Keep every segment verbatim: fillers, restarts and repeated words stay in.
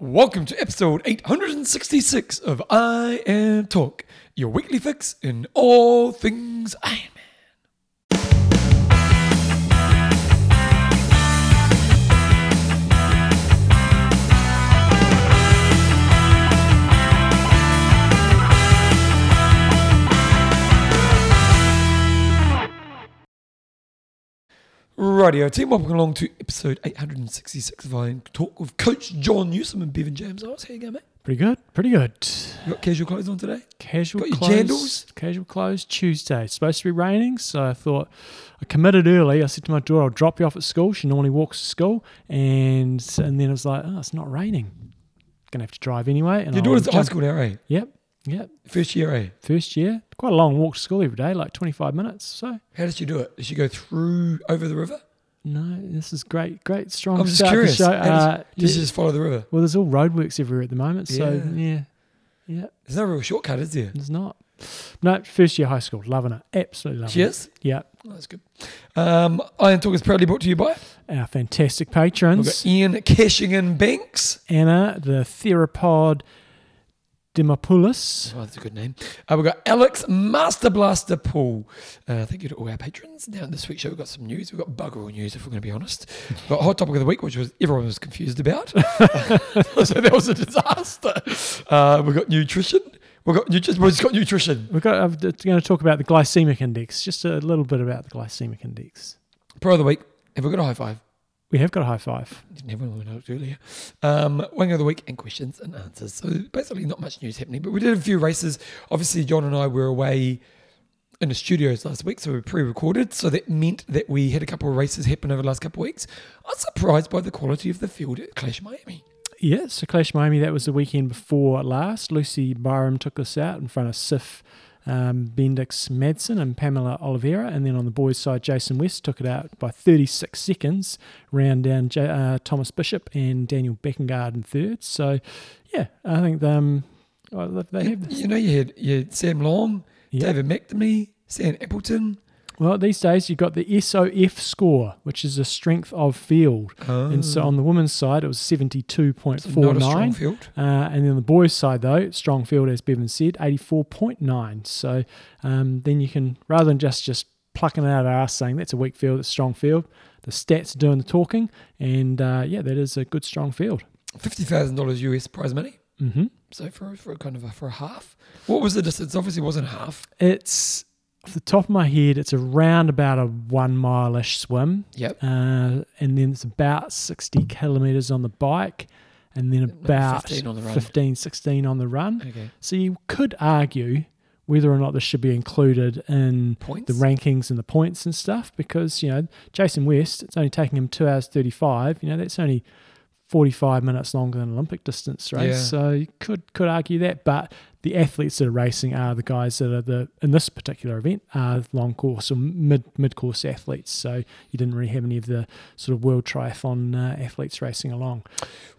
Welcome to episode eight hundred sixty-six of I M Talk, your weekly fix in all things Iron Man. Rightio team, welcome along to episode eight hundred sixty-six of I Talk with Coach John Newsom and Bevan James. How you going, mate? Pretty good, pretty good. You got casual clothes on today? Casual got clothes. Your jandals? Casual clothes Tuesday. It's supposed to be raining, so I thought I committed early. I said to my daughter, I'll drop you off at school. She normally walks to school, and and then I was like, oh, it's not raining. Gonna have to drive anyway. And your daughter's at high school now, eh? Yep. Yeah, first year, eh? First year, quite a long walk to school every day, like twenty-five minutes. So, how does she do it? Does she go through over the river? No, this is great, great, strong. I'm just curious. Show, uh, does yeah. she just follow the river? Well, there's all roadworks everywhere at the moment, so yeah. yeah, yeah. There's no real shortcut, is there? There's not. No, first year high school, loving it, absolutely loving Cheers. it. Cheers. Yeah, oh, that's good. Um, Iron Talk is proudly brought to you by our fantastic patrons. We've got Ian Cashing in Banks, Anna, the Therapod. Demopoulos. Oh, that's a good name. Uh, we've got Alex Master Blaster Paul. Uh, thank you to all our patrons. Now, this week's show, we've got some news. We've got bugger all news, if we're going to be honest. We've got a hot topic of the week, which was everyone was confused about. So that was a disaster. Uh, we've got nutrition. We've got nutrition. We've just got nutrition. We've got, I'm going to talk about the glycemic index, just a little bit about the glycemic index. Pro of the week, have we got a high five? We have got a high five. Didn't have one we looked earlier. Um, Wing of the week and questions and answers. So basically not much news happening, but we did a few races. Obviously, John and I were away in the studios last week, so we pre-recorded. So that meant that we had a couple of races happen over the last couple of weeks. I was surprised by the quality of the field at Clash Miami. Yeah, so Clash Miami, that was the weekend before last. Lucy Byram took us out in front of Sif, Um, Bendix Madsen and Pamela Oliveira, and then on the boys' side, Jason West took it out by thirty-six seconds, round down J- uh, Thomas Bishop and Daniel Beckingard in third. So, yeah, I think um, well, they you, have. You know, you had, you had Sam Long, yeah. David McNamee, Sam Appleton. Well, these days you've got the S O F score, which is the strength of field. Oh. And so on the women's side, it was seventy-two point four nine. Not a strong field. Uh, and then the boys' side, though, strong field, as Bevan said, eighty-four point nine. So um, then you can, rather than just, just plucking it out of our ass saying that's a weak field, it's a strong field, the stats are doing the talking. And, uh, yeah, that is a good, strong field. fifty thousand dollars U S prize money. Mm-hmm. So for, for kind of a, for a half. What was the distance? Obviously it wasn't half. It's... Off the top of my head, it's around about a one mile-ish swim. Yep. Uh, and then it's about sixty kilometres on the bike and then about fifteen, on the run. fifteen, sixteen on the run. Okay. So you could argue whether or not this should be included in points? The rankings and the points and stuff because, you know, Jason West, it's only taking him two hours thirty-five. You know, that's only forty-five minutes longer than Olympic distance race. Yeah. So you could, could argue that, but... The athletes that are racing are the guys that are the in this particular event are long course or mid mid course athletes. So you didn't really have any of the sort of World Triathlon uh, athletes racing along.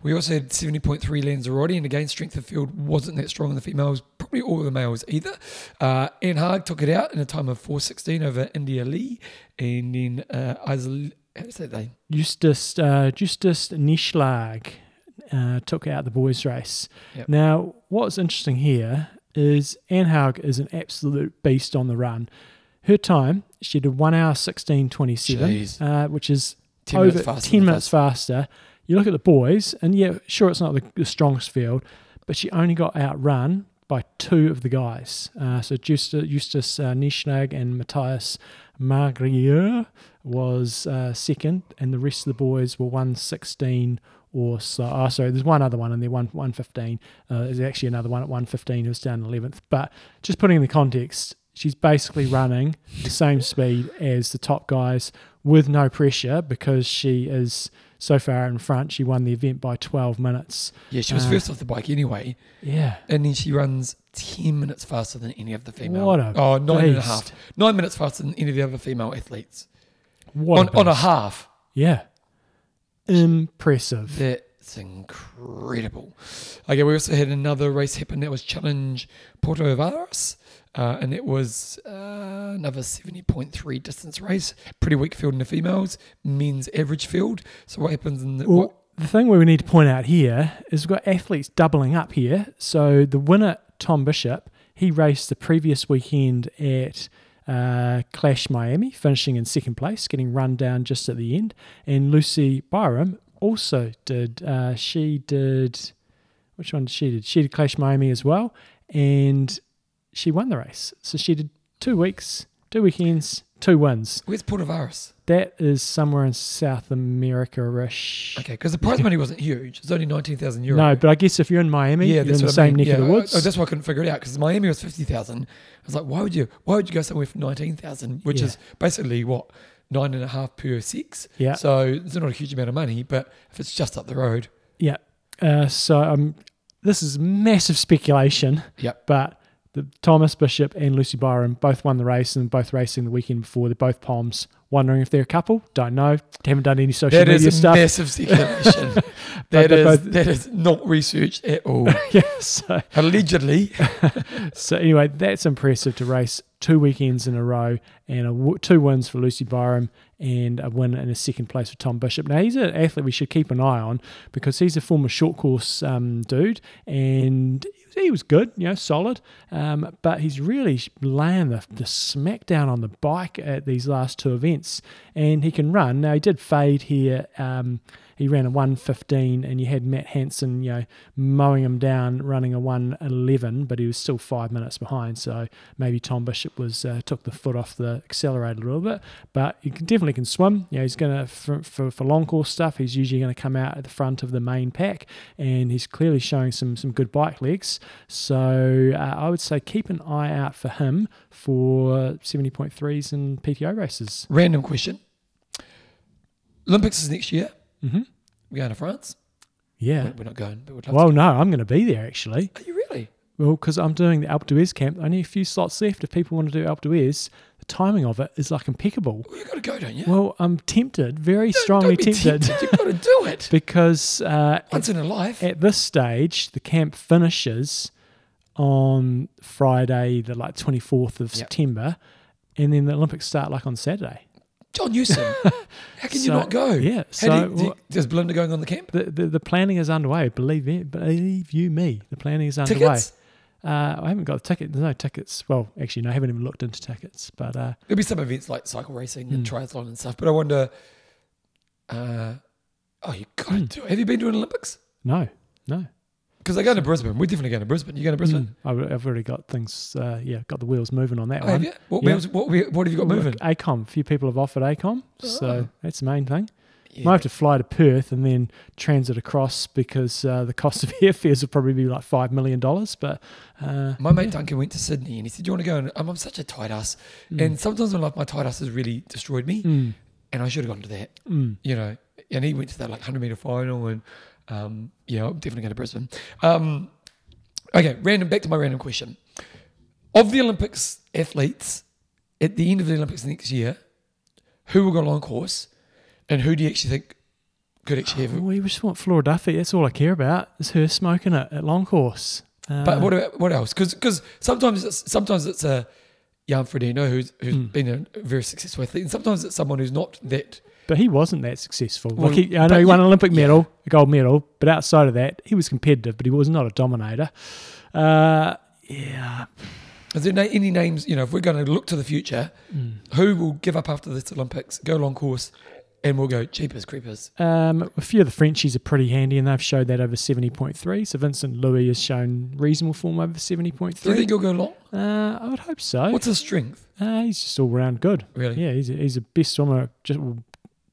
We also had seventy point three Lanzarote, and again strength of field wasn't that strong in the females, probably all the males either. Uh, Anne Haug took it out in a time of four sixteen over India Lee, and then uh, Isla, how's that name? Justus uh, Justus Nischlag. Uh, took out the boys' race. Yep. Now, what's interesting here is Anne Haug is an absolute beast on the run. Her time, she did one hour sixteen twenty-seven, uh, which is ten over minutes faster ten minutes faster. You look at the boys, and yeah, sure, it's not the, the strongest field, but she only got outrun by two of the guys. Uh, so Justus, Justus uh, Nischlag and Matthias Margrier was uh, second, and the rest of the boys were one sixteen or so, oh, sorry, there's one other one in there, one, one fifteen. Uh, there's actually another one at one fifteen who's down eleventh. But just putting in the context, she's basically running the same speed as the top guys with no pressure because she is so far in front. She won the event by twelve minutes. Yeah, she was uh, first off the bike anyway. Yeah. And then she runs ten minutes faster than any of the female. What a Oh, nine beast. and a half. Nine minutes faster than any of the other female athletes. What on a, on a half. Yeah. Impressive. That's incredible. Okay, we also had another race happen. That was Challenge Puerto Varas, uh, and it was uh, another seventy point three distance race. Pretty weak field in the females, men's average field. So what happens in the... Well, what, The thing we need to point out here is we've got athletes doubling up here. So the winner, Tom Bishop, he raced the previous weekend at uh, Clash Miami, finishing in second place, getting run down just at the end. And Lucy Byram also did, uh, she did, which one did she did? She did Clash Miami as well, and she won the race. So she did two weeks, two weekends, two wins. Where's Puerto Varas? That is somewhere in South America-ish. Okay, because the prize money wasn't huge. It's only nineteen thousand euros. No, but I guess if you're in Miami, yeah, you're in the same I mean. neck yeah, of the woods. Oh, that's why I couldn't figure it out, because Miami was fifty thousand. I was like, why would you Why would you go somewhere for nineteen thousand, which yeah. is basically, what, nine and a half per six? Yeah. So it's not a huge amount of money, but if it's just up the road. Yeah. Uh, so um, this is massive speculation. Yep. But... The Thomas Bishop and Lucy Byram both won the race and both racing the weekend before. They're both Poms. Wondering if they're a couple? Don't know. Haven't done any social that media stuff. That is massive speculation. that, is, both... that is not researched at all. yeah, so, Allegedly. So anyway, that's impressive to race two weekends in a row and a w- two wins for Lucy Byram and a win in a second place for Tom Bishop. Now, he's an athlete we should keep an eye on because he's a former short course um, dude and... He was good, you know, solid, um, but he's really laying the, the smackdown on the bike at these last two events, and he can run. Now, he did fade here. Um, he ran a one fifteen, and you had Matt Hansen, you know, mowing him down, running a one eleven, but he was still five minutes behind, so maybe Tom Bishop was uh, took the foot off the accelerator a little bit, but he can, definitely can swim. You know, he's going to, for, for, for long course stuff, he's usually going to come out at the front of the main pack, and he's clearly showing some some good bike legs. So uh, I would say keep an eye out for him for seventy point threes and P T O races. Random question. Olympics is next year. Mm-hmm. We're going to France. Yeah. We're not going, but we'd love well, to go. Well, no, I'm going to be there actually. Are you really? Well, because I'm doing the Alpe d'Huez camp. Only a few slots left if people want to do Alpe d'Huez. The timing of it is like impeccable. Well, you've got to go, don't you? Well, I'm tempted, very don't, strongly don't be tempted. tempted. You've got to do it. Because uh, once at, in a life. At this stage, the camp finishes on Friday, the like twenty-fourth of yep. September, and then the Olympics start like on Saturday. John Newsom, how can so, you not go? Yeah, so how do you, do you, is Belinda going on the camp? The, the the planning is underway. Believe it, believe you me, the planning is underway. Tickets? Uh, I haven't got the ticket. There's no tickets. Well, actually, no, I haven't even looked into tickets. But uh, there'll be some events like cycle racing and mm. triathlon and stuff. But I wonder. Uh, oh, you got to mm. do it. Have you been to an Olympics? No, no. Because they're going to Brisbane. We're definitely going to Brisbane. You're going to Brisbane? Mm. I've already got things, uh, yeah, got the wheels moving on that oh, one. Have you? What, yeah. wheels, what, what have you got moving? ACOM. A few people have offered ACOM, oh. so that's the main thing. Yeah. Might have to fly to Perth and then transit across because uh, the cost of airfares will probably be like five million dollars. But uh, My mate yeah. Duncan went to Sydney and he said, do you want to go? And I'm, I'm such a tight ass. Mm. And sometimes in life my tight ass has really destroyed me mm. and I should have gone to that, mm. you know. And he went to that like one hundred metre final and... Um, yeah, I'm definitely going to Brisbane. Um, okay, random. Back to my random question. Of the Olympics athletes, at the end of the Olympics next year, who will go long course and who do you actually think could actually have it? Oh, we just want Flora Duffy. That's all I care about is her smoking it at long course. Uh, but what about, what else? Because sometimes it's, sometimes it's a Jan Frodeno who's, who's mm. been a very successful athlete and sometimes it's someone who's not that... But he wasn't that successful. Well, like he, I know he won an Olympic medal, yeah. a gold medal, but outside of that, he was competitive, but he was not a dominator. Uh, yeah. Is there any names, you know, if we're going to look to the future, mm. who will give up after this Olympics, go long course, and we'll go cheapers, creepers? Um, a few of the Frenchies are pretty handy, and they've showed that over seventy point three. So Vincent Louis has shown reasonable form over seventy point three. Do you think he'll go long? Uh, I would hope so. What's his strength? Uh, he's just all-round good. Really? Yeah, he's a, he's a best swimmer, just...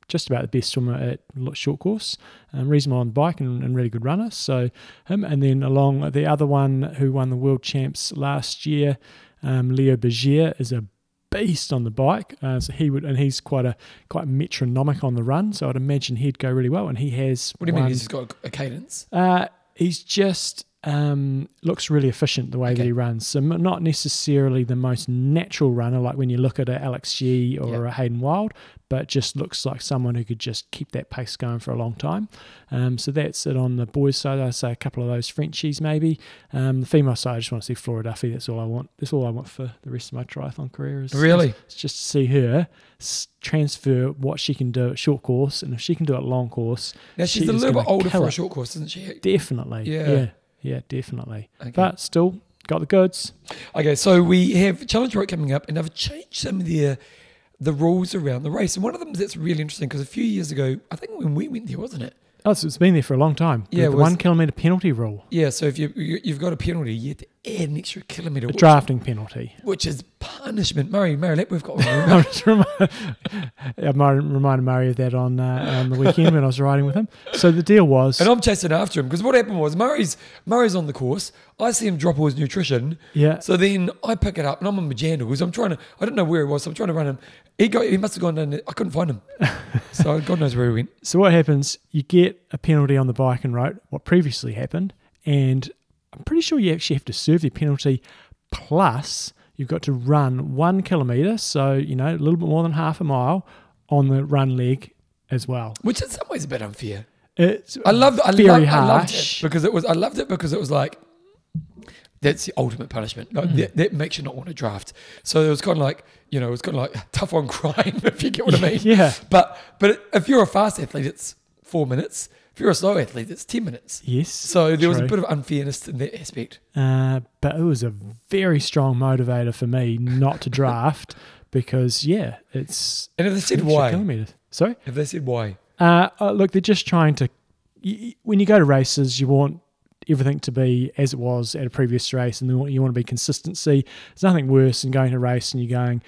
just about the best swimmer at short course, um, reasonable on the bike and, and really good runner. So him, and then along the other one who won the world champs last year, um, Leo Begier is a beast on the bike. Uh, so he would, and he's quite a quite metronomic on the run. So I'd imagine he'd go really well. And he has. What do you won, mean? He's got a cadence. Uh, he's just. Um, looks really efficient the way okay. that he runs. So m- not necessarily the most natural runner, like when you look at a Alex Yee or yep. a Hayden Wild, but just looks like someone who could just keep that pace going for a long time. Um, so that's it on the boys' side. I say a couple of those Frenchies maybe. Um, the female side, I just want to see Flora Duffy. That's all I want. That's all I want for the rest of my triathlon career. Is, really? Is, is just to see her transfer what she can do at short course, and if she can do it at long course. Now she's she a little bit older for a short course, isn't she? Definitely. Yeah. Yeah, yeah definitely. Okay. But still got the goods. Okay, so we have Challenge Road coming up, and I've changed some of the. Uh, the rules around the race. And one of them that's really interesting, because a few years ago, I think when we went there, wasn't it? Oh, so it's been there for a long time. Yeah, the one kilometre penalty rule. Yeah, so if you, you, you've got a penalty, you have to add an extra kilometre. A drafting penalty. Which is punishment. Murray, Murray, we've got one. I just remind, I reminded Murray of that on, uh, on the weekend when I was riding with him. So the deal was... And I'm chasing after him, because what happened was Murray's Murray's on the course. I see him drop all his nutrition. Yeah. So then I pick it up, and I'm in my jandals. I'm trying to... I don't know where he was, so I'm trying to run him. He got, he must have gone down there. I couldn't find him. So God knows where he went. So what happens, you get a penalty on the bike and road, what previously happened, and I'm pretty sure you actually have to serve the penalty, plus you've got to run one kilometre, so, you know, a little bit more than half a mile on the run leg as well. Which in some ways is a bit unfair. It's I loved, I very loved, harsh. I loved it because it was, I loved it because it was like, that's the ultimate punishment. Like, mm. that, that makes you not want to draft. So it was kind of like, you know, it was kind of like tough on crime, if you get what I mean. Yeah. But but if you're a fast athlete, it's four minutes. If you're a slow athlete, it's ten minutes. Yes. So there true. was a bit of unfairness in that aspect. Uh, but it was a very strong motivator for me not to draft because, yeah, it's... And if they said why? Kilometers. Sorry? If they said why? Uh, oh, look, they're just trying to... You, when you go to races, you want... everything to be as it was at a previous race, and you want to be consistency. There's nothing worse than going to a race and you're going,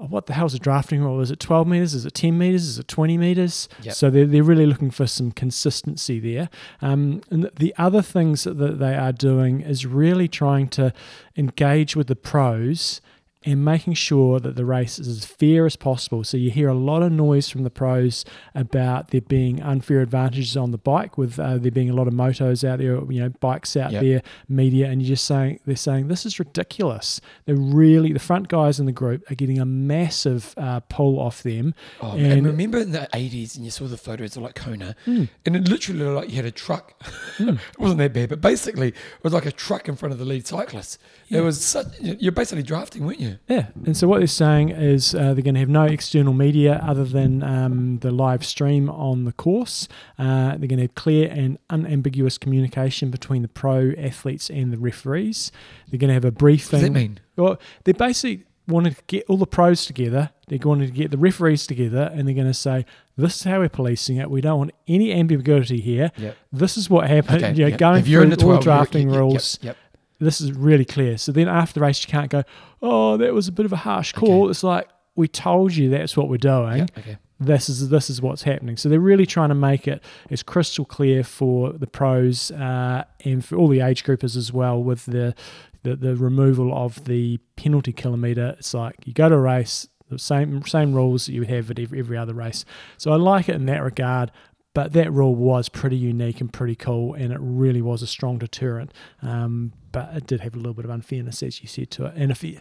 oh, what the hell's a drafting rule? Is it twelve metres? Is it ten metres? Is it twenty metres? Yep. So they're, they're really looking for some consistency there. Um, and the other things that they are doing is really trying to engage with the pros and making sure that the race is as fair as possible. So you hear a lot of noise from the pros about there being unfair advantages on the bike, with uh, there being a lot of motos out there, you know, bikes out yep. there, media, and you're just saying they're saying this is ridiculous. They're really the front guys in the group are getting a massive uh, pull off them. Oh, and, and remember in the eighties, and you saw the photos of like Kona, mm. and it literally looked like you had a truck. Mm. It wasn't that bad, but basically it was like a truck in front of the lead cyclist. Yeah. It was such, you're basically drafting, weren't you? Yeah, and so what they're saying is uh, they're going to have no external media other than um, the live stream on the course. Uh, they're going to have clear and unambiguous communication between the pro athletes and the referees. They're going to have a briefing. What does that mean? Well, they basically wanted to get all the pros together. They're going to get the referees together, and they're going to say, this is how we're policing it. We don't want any ambiguity here. Yep. This is what happened. Okay, you know, yep. Going if you're through the all drafting yep, rules. Yep, yep. This is really clear. So then after the race, you can't go, oh, that was a bit of a harsh call. Okay. It's like, we told you that's what we're doing. Yeah, okay. This is this is what's happening. So they're really trying to make it as crystal clear for the pros uh, and for all the age groupers as well, with the, the, the removal of the penalty kilometre. It's like you go to a race, the same, same rules that you have at every, every other race. So I like it in that regard. But that rule was pretty unique and pretty cool, and it really was a strong deterrent. Um, but it did have a little bit of unfairness, as you said, to it. And if you,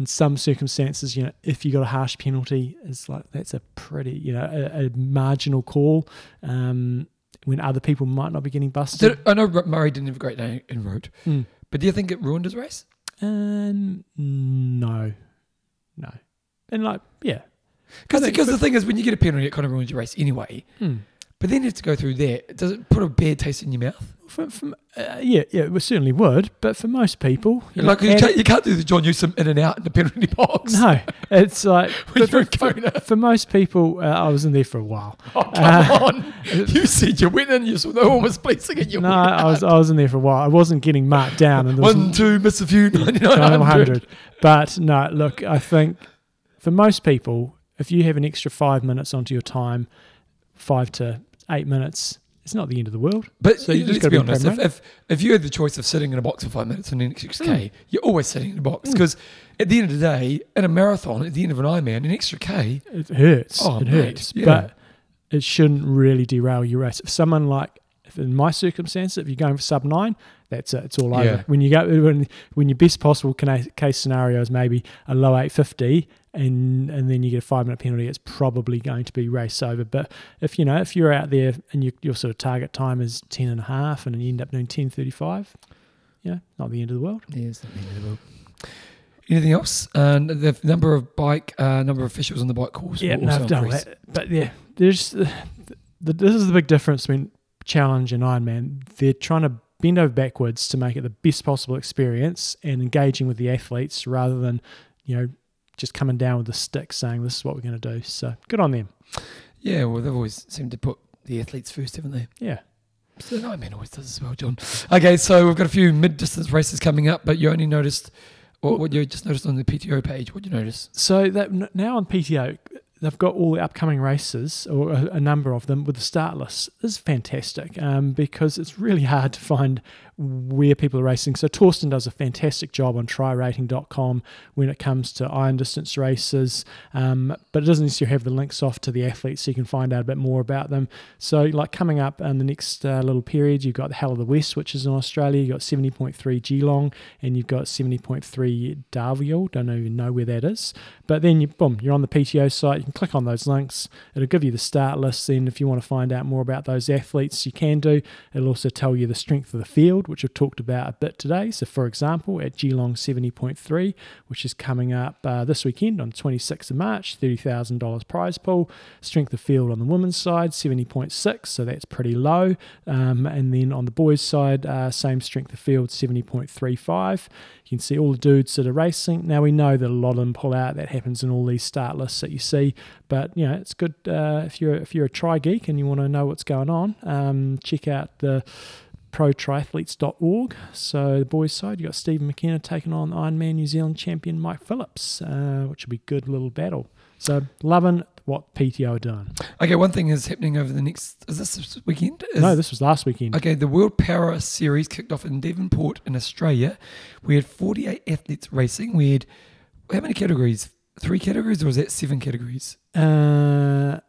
in some circumstances, you know, if you got a harsh penalty, it's like that's a pretty, you know, a, a marginal call um, when other people might not be getting busted. Did, I know Murray didn't have a great day in road, mm. but do you think it ruined his race? Um, no, no, and like yeah. Because the thing is, when you get a penalty, it kind of ruins your race anyway. Hmm. But then you have to go through that. Does it put a bad taste in your mouth? From, from, uh, yeah, yeah, it certainly would. But for most people... You like know, you, can't, you can't do the John Newsom in and out in the penalty box. No, it's like... when you're in Kona. For, for most people, uh, I was in there for a while. Oh, come uh, on. You said you went in, you saw no one was placing it. You no, I was, I was in there for a while. I wasn't getting marked down. And One, two, miss a few, ninety-nine, one hundred. But no, look, I think for most people... if you have an extra five minutes onto your time, five to eight minutes, it's not the end of the world. But so you let's just be honest, if, if if you had the choice of sitting in a box for five minutes on an N X X K, mm. you're always sitting in a box because mm. at the end of the day, in a marathon, at the end of an Ironman, an extra K... It hurts. Oh, it mate. hurts. Yeah. But it shouldn't really derail your race. If someone like if in my circumstances, if you're going for sub nine, that's it. It's all over. Yeah. When you go, when, when your best possible case scenario is maybe a low eight fifty, and and then you get a five minute penalty, it's probably going to be race over. But if you know, if you're out there and you, your sort of target time is ten and a half, and then you end up doing ten thirty five, you know, not the end of the world. Yeah, it's not the end of the world. Anything else? Uh, the number of bike, uh, number of officials on the bike course. Yeah, no, I've done that. But yeah, there's the, the, this is the big difference between Challenge and Ironman. They're trying to bend over backwards to make it the best possible experience and engaging with the athletes rather than, you know, just coming down with the stick saying this is what we're going to do. So good on them. Yeah, well, they've always seemed to put the athletes first, haven't they? Yeah. So Ironman always does as well, John. Okay, so we've got a few mid-distance races coming up, but you only noticed. What, what you just noticed on the P T O page, what did you notice? So that now on P T O, they've got all the upcoming races, or a, a number of them, with the start list. This is fantastic um, because it's really hard to find where people are racing. So Torsten does a fantastic job on tri rating dot com when it comes to iron distance races, um, but it doesn't necessarily have the links off to the athletes so you can find out a bit more about them. So like coming up in the next uh, little period, you've got the Hell of the West, which is in Australia. You've got seventy point three Geelong and you've got seventy point three Darwell. Don't even know where that is. But then, you, boom, you're on the P T O site. You can click on those links. It'll give you the start list. Then if you want to find out more about those athletes, you can do. It'll also tell you the strength of the field, which I've talked about a bit today. So for example, at Geelong seventy point three, which is coming up uh, this weekend on twenty-sixth of March, thirty thousand dollars prize pool. Strength of field on the women's side, seventy point six, so that's pretty low. Um, and then on the boys' side, uh, same strength of field, seventy point three five. You can see all the dudes that are racing. Now we know that a lot of them pull out. That happens in all these start lists that you see. But you know, it's good uh, if you're if you're a tri geek and you want to know what's going on. Um, check out the pro triathletes dot org. So the boys' side, you've got Stephen McKenna taking on Ironman New Zealand champion Mike Phillips, uh, which will be a good little battle. So loving what P T O are doing. Okay, one thing is happening over the next, is this, this weekend? Is, no, this was last weekend. Okay, the World Para Series kicked off in Devonport in Australia. We had forty-eight athletes racing. We had, how many categories? Three categories or was that seven categories? Uh,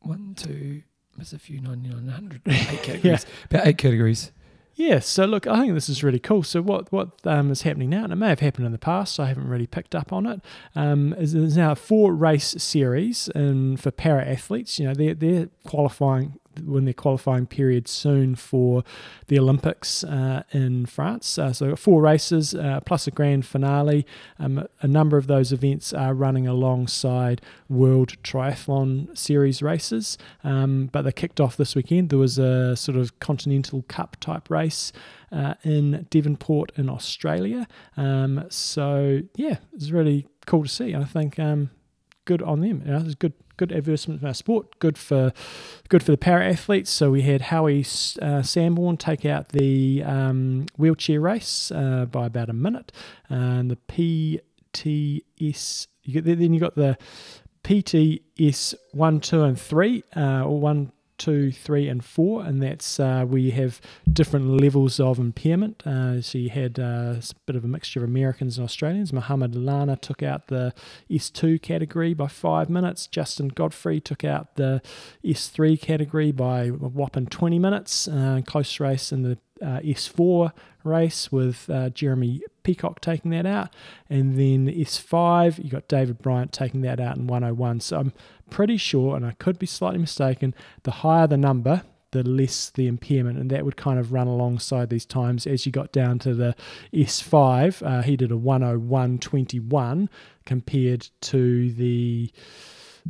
One, two... There's a few ninety-nine, one hundred, eight categories. Yeah. About eight categories. Yeah, so look, I think this is really cool. So what, what um, is happening now, and it may have happened in the past, so I haven't really picked up on it, um, is there's now a four-race series and for para-athletes. You know, they're, they're qualifying when their qualifying period soon for the Olympics uh, in France. Uh, so four races uh, plus a grand finale. Um, a number of those events are running alongside World Triathlon Series races, um, but they kicked off this weekend. There was a sort of Continental Cup type race uh, in Devonport in Australia. Um, so yeah, it's really cool to see. I think um, good on them. You know, it's good. Good advertisement for our sport, good for good for the para-athletes. So we had Howie uh, Sanborn take out the um, wheelchair race uh, by about a minute. And the P T S, you get, then you got the P T S one, two, and three, uh, or one, two, three, and four, and that's uh, where you have different levels of impairment. Uh, so you had uh, a bit of a mixture of Americans and Australians. Mohamed Lana took out the S two category by five minutes. Justin Godfrey took out the S three category by a whopping twenty minutes. Uh, close race in the uh, S four race with uh, Jeremy Peacock taking that out. And then S five, you got David Bryant taking that out in one oh one. So I'm pretty sure, and I could be slightly mistaken, the higher the number, the less the impairment, and that would kind of run alongside these times. As you got down to the S five, uh, he did a one oh one twenty-one compared to the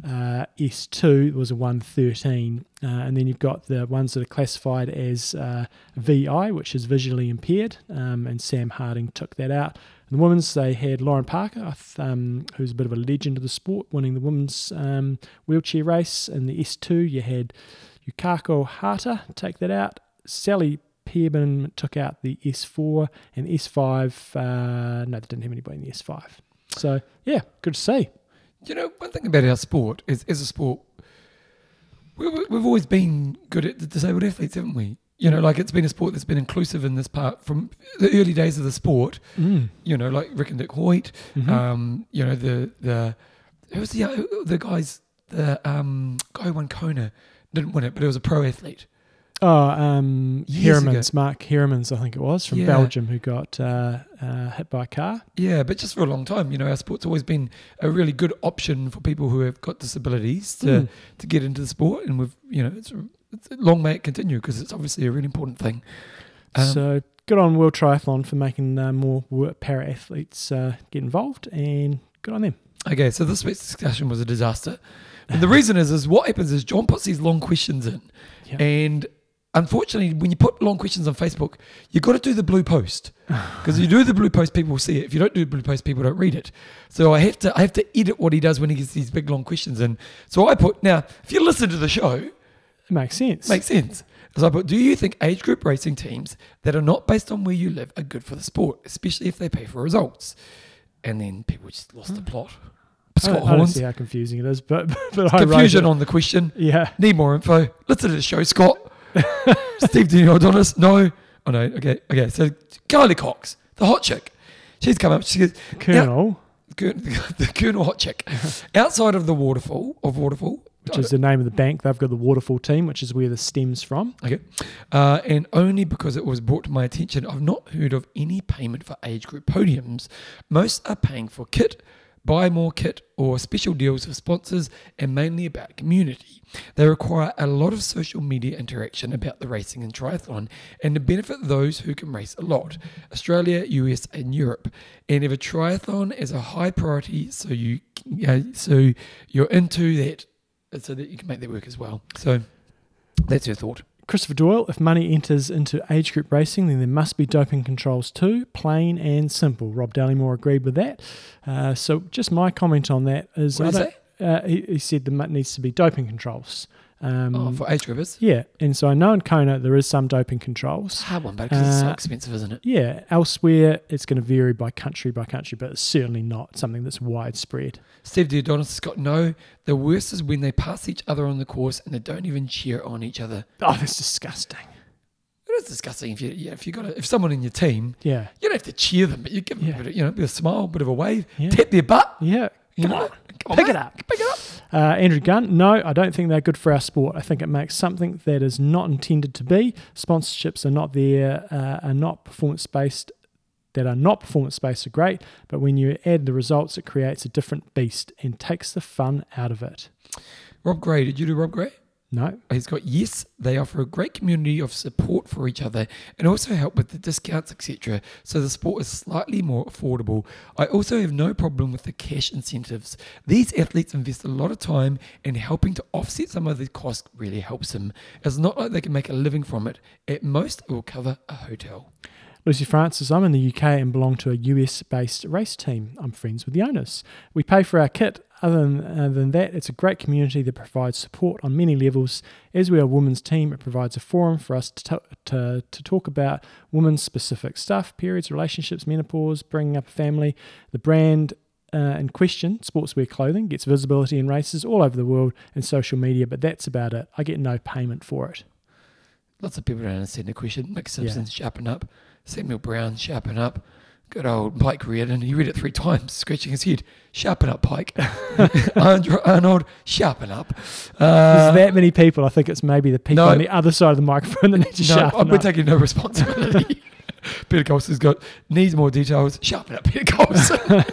uh, S two, it was a one thirteen. Uh, and then you've got the ones that are classified as uh, V I, which is visually impaired, um, and Sam Harding took that out. And the women's, they had Lauren Parker, um, who's a bit of a legend of the sport, winning the women's um, wheelchair race. In the S two, you had Yukako Hata take that out. Sally Pearman took out the S four, and S five, uh, no, they didn't have anybody in the S five. So, yeah, good to see. You know, one thing about our sport is, as a sport, we, we've always been good at the disabled athletes, haven't we? You know, like it's been a sport that's been inclusive in this part from the early days of the sport. Mm. You know, like Rick and Dick Hoyt. Mm-hmm. Um, you know, the the who was the the guys the um, guy who won Kona, didn't win it, but he was a pro athlete. Oh, um, Heermans, Mark Heermans, I think it was, from yeah. Belgium, who got uh, uh, hit by a car. Yeah, but just for a long time, you know, our sport's always been a really good option for people who have got disabilities to mm. to get into the sport, and we've, you know, it's, it's long may it continue, because it's obviously a really important thing. Um, so good on World Triathlon for making uh, more para-athletes uh, get involved, and good on them. Okay, so this week's discussion was a disaster. And the reason is, is what happens is John puts these long questions in. Yep. And unfortunately, when you put long questions on Facebook, you've got to do the blue post. Because if you do the blue post, people will see it. If you don't do the blue post, people don't read it. So I have to I have to edit what he does when he gets these big, long questions in. So I put, now, if you listen to the show... It makes sense. Makes sense. So I put, do you think age group racing teams that are not based on where you live are good for the sport, especially if they pay for results? And then people just lost the plot. Scott I, I don't see how confusing it is, but, but I confusion on the question. Yeah. Need more info? Listen to the show, Scott. Steve Deodonis. No. Oh, no. Okay. Okay. So Carly Cox, the hot chick. She's come up. She goes, Colonel. The Colonel hot chick. Outside of the waterfall, of waterfall. Which is the name of the bank. They've got the waterfall team, which is where this stems from. Okay. Uh, and only because it was brought to my attention, I've not heard of any payment for age group podiums. Most are paying for kit, buy more kit, or special deals with sponsors, and mainly about community. They require a lot of social media interaction about the racing and triathlon, and to benefit those who can race a lot, Australia, U S and Europe, and if a triathlon is a high priority, so you uh, so you're into that, so that you can make that work as well. So that's her thought. Christopher Doyle, if money enters into age group racing, then there must be doping controls too, plain and simple. Rob Dallimore agreed with that. Uh, so just my comment on that is, what I is that? Uh, he, he said there needs to be doping controls. Um, oh, for age groupers? Yeah. And so I know in Kona there is some doping controls. It's a hard one, but because uh, it's so expensive, isn't it? Yeah. Elsewhere, it's going to vary by country by country, but it's certainly not something that's widespread. Steve Deodonis has got no. The worst is when they pass each other on the course and they don't even cheer on each other. Oh, that's disgusting. It is disgusting if you yeah, if you got a, if someone in your team, yeah, you don't have to cheer them, but you give them yeah. a bit of, you know, a bit of a smile, a bit of a wave, yeah. tap their butt. Yeah. You Come know, on. Come Pick on, it up. Pick it up. Uh, Andrew Gunn, no, I don't think they're good for our sport. I think it makes something that is not intended to be. Sponsorships are not there, uh, are not performance-based, that are not performance-based are great, but when you add the results, it creates a different beast and takes the fun out of it. Rob Gray, did you do Rob Gray? No. He's got, yes, they offer a great community of support for each other and also help with the discounts, et cetera. So the sport is slightly more affordable. I also have no problem with the cash incentives. These athletes invest a lot of time, and helping to offset some of the cost really helps them. It's not like they can make a living from it. At most, it will cover a hotel. Lucy Francis, I'm in the U K and belong to a U S-based race team. I'm friends with the owners. We pay for our kit. Other than, other than that, it's a great community that provides support on many levels. As we are a women's team, it provides a forum for us to, t- to, to talk about women's-specific stuff, periods, relationships, menopause, bringing up a family. The brand uh, in question, sportswear clothing, gets visibility in races all over the world and social media, but that's about it. I get no payment for it. Lots of people don't understand the question. Mick Simpson, yeah. sharpen up. Samuel Brown, sharpen up. Good old Pike Reardon. He read it three times, scratching his head. Sharpen up, Pike. Arnold, sharpen up. Uh, There's that many people. I think it's maybe the people no, on the other side of the microphone that need to no, sharpen we're up. We're taking no responsibility. Peter Colson's got, needs more details. Sharpen up, Peter Colson.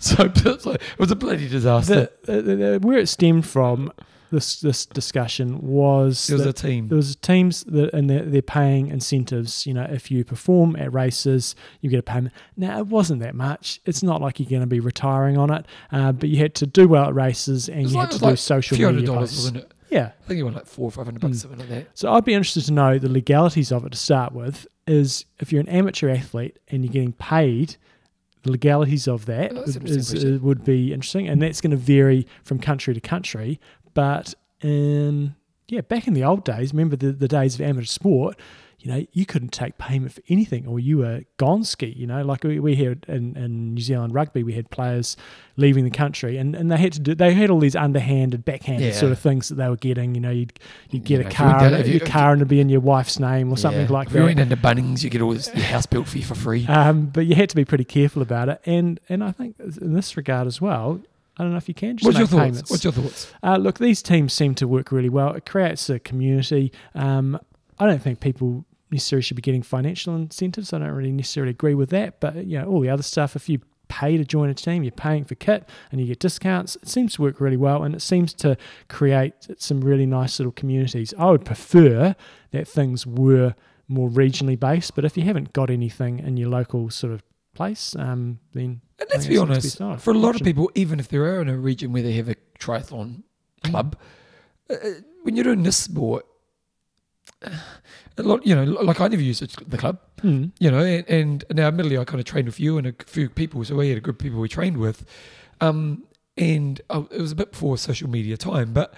so, so it was a bloody disaster. The, the, the, where it stemmed from... This this discussion was there was a team. There was teams that and they're, they're paying incentives. You know, if you perform at races, you get a payment. Now it wasn't that much. It's not like you're going to be retiring on it, uh, but you had to do well at races and you had to do social media posts. Wasn't it? Yeah, I think you won like four or five hundred bucks, mm. something like that. So I'd be interested to know the legalities of it to start with. Is if you're an amateur athlete and you're getting paid. The legalities of that oh, is, is, would be interesting, and that's going to vary from country to country. But um, yeah, back in the old days, remember the, the days of amateur sport, you know, you couldn't take payment for anything or you were gone ski, you know, like we, we had in, in New Zealand rugby, we had players leaving the country and, and they had to do, they had all these underhanded, backhanded yeah. sort of things that they were getting, you know, you'd, you'd get you a know, car, you and, your car and it'd be in your wife's name or something yeah. like if that. If you went into Bunnings, you get all this your house built for you for free. Um, but you had to be pretty careful about it. And, and I think in this regard as well, I don't know if you can just What's make your payments. What's your thoughts? Uh, look, these teams seem to work really well. It creates a community. Um, I don't think people necessarily should be getting financial incentives. I don't really necessarily agree with that. But, you know, all the other stuff, if you pay to join a team, you're paying for kit and you get discounts, it seems to work really well, and it seems to create some really nice little communities. I would prefer that things were more regionally based, but if you haven't got anything in your local sort of place, um, then... And let's be honest, for a lot of people, even if they are in a region where they have a triathlon club, uh, when you're doing this sport, a lot, you know, like I never used the club, mm. you know, and, and now admittedly I kind of trained with you and a few people, so we had a group of people we trained with, um, and I, it was a bit before social media time, but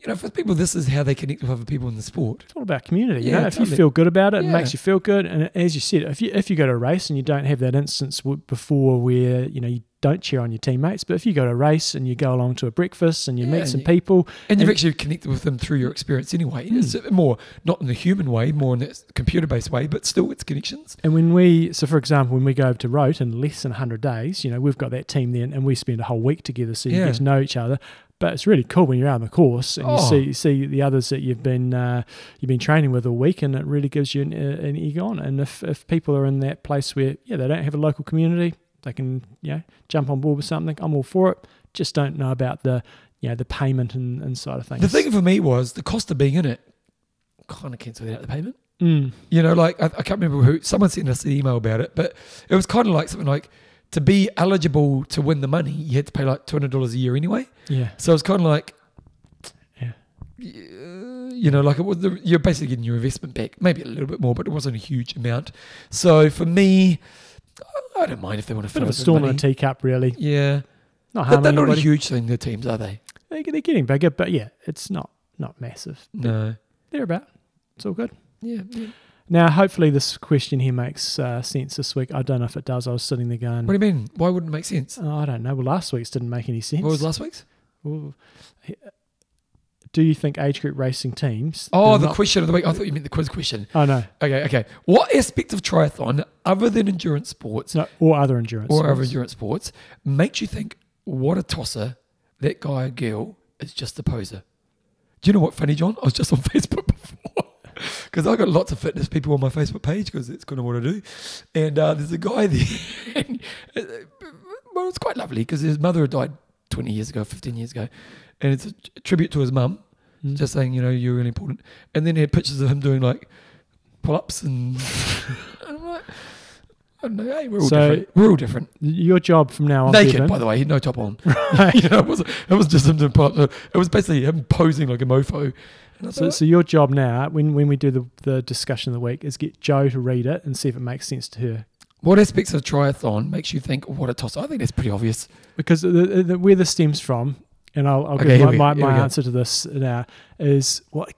you know, for people, this is how they connect with other people in the sport. It's all about community. Yeah, you know? If totally. You feel good about it, yeah. It makes you feel good. And as you said, if you if you go to a race and you don't have that instance before where, you know, you don't cheer on your teammates, but if you go to a race and you go along to a breakfast and you yeah, meet and some you, people. And you've and actually connected with them through your experience anyway. Mm. It's more, not in the human way, more in the computer-based way, but still it's connections. And when we, so for example, when we go over to Rote in less than one hundred days, you know, we've got that team then and we spend a whole week together, so you yeah. get to know each other. But it's really cool when you're out on the course and oh. you see you see the others that you've been uh, you've been training with all week, and it really gives you an, an egg on. And if, if people are in that place where yeah they don't have a local community, they can you know jump on board with something. I'm all for it. Just don't know about the you know the payment and, and side of things. The thing for me was the cost of being in it kind of cancelled out the payment. Mm. You know, like I, I can't remember who someone sent us an email about it, but it was kind of like something like, to be eligible to win the money, you had to pay like two hundred dollars a year anyway. Yeah. So it's kind of like, yeah, you know, like it was the, you're basically getting your investment back, maybe a little bit more, but it wasn't a huge amount. So for me, I don't mind if they want to fill up the money. Bit of a storm in a teacup, really. Yeah. Not harming anybody. They're not a huge thing, the teams, are they? They're getting bigger, but yeah, it's not not massive. No. They're about. It's all good. Yeah, yeah. Now, hopefully this question here makes uh, sense this week. I don't know if it does. I was sitting there going... What do you mean? Why wouldn't it make sense? Oh, I don't know. Well, last week's didn't make any sense. What was last week's? Ooh. Do you think age group racing teams... Oh, the question of the week. I thought you meant the quiz question. Oh, no. Okay, okay. What aspect of triathlon, other than endurance sports... No, or other endurance Or sports. other endurance sports, makes you think, what a tosser, that guy or girl is just a poser? Do you know what, funny, John? I was just on Facebook before. Because I've got lots of fitness people on my Facebook page, because that's kind of what I do. And uh, there's a guy there. And, uh, well, it's quite lovely, because his mother had died twenty years ago, fifteen years ago. And it's a tribute to his mum, mm. just saying, you know, you're really important. And then he had pictures of him doing like pull-ups and... and I'm like, I don't know, hey, we're all so different. We're all different. Your job from now on... Naked, Devin. By the way, he had no top on. Right. You know, it, was, it was just him doing pull-ups. It was basically him posing like a mofo. So, so your job now, when, when we do the, the discussion of the week, is get Jo to read it and see if it makes sense to her. What aspects of triathlon makes you think, oh, what a toss? I think that's pretty obvious. Because the, the, where this stems from, and I'll, I'll okay, give my, my, my answer to this now, is what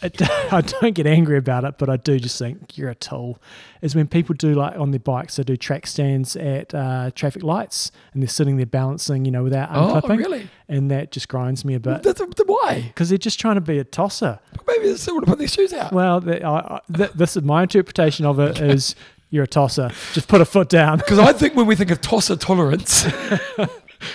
it, I don't get angry about it, but I do just think, you're a tool, is when people do, like on their bikes, they do track stands at uh, traffic lights and they're sitting there balancing, you know, without unclipping. Oh, really? And that just grinds me a bit. That's a, why? Because they're just trying to be a tosser. But maybe they still want to put their shoes out. Well, they, I, I, th- this is my interpretation of it okay. is you're a tosser. Just put a foot down. Because I think when we think of tosser tolerance,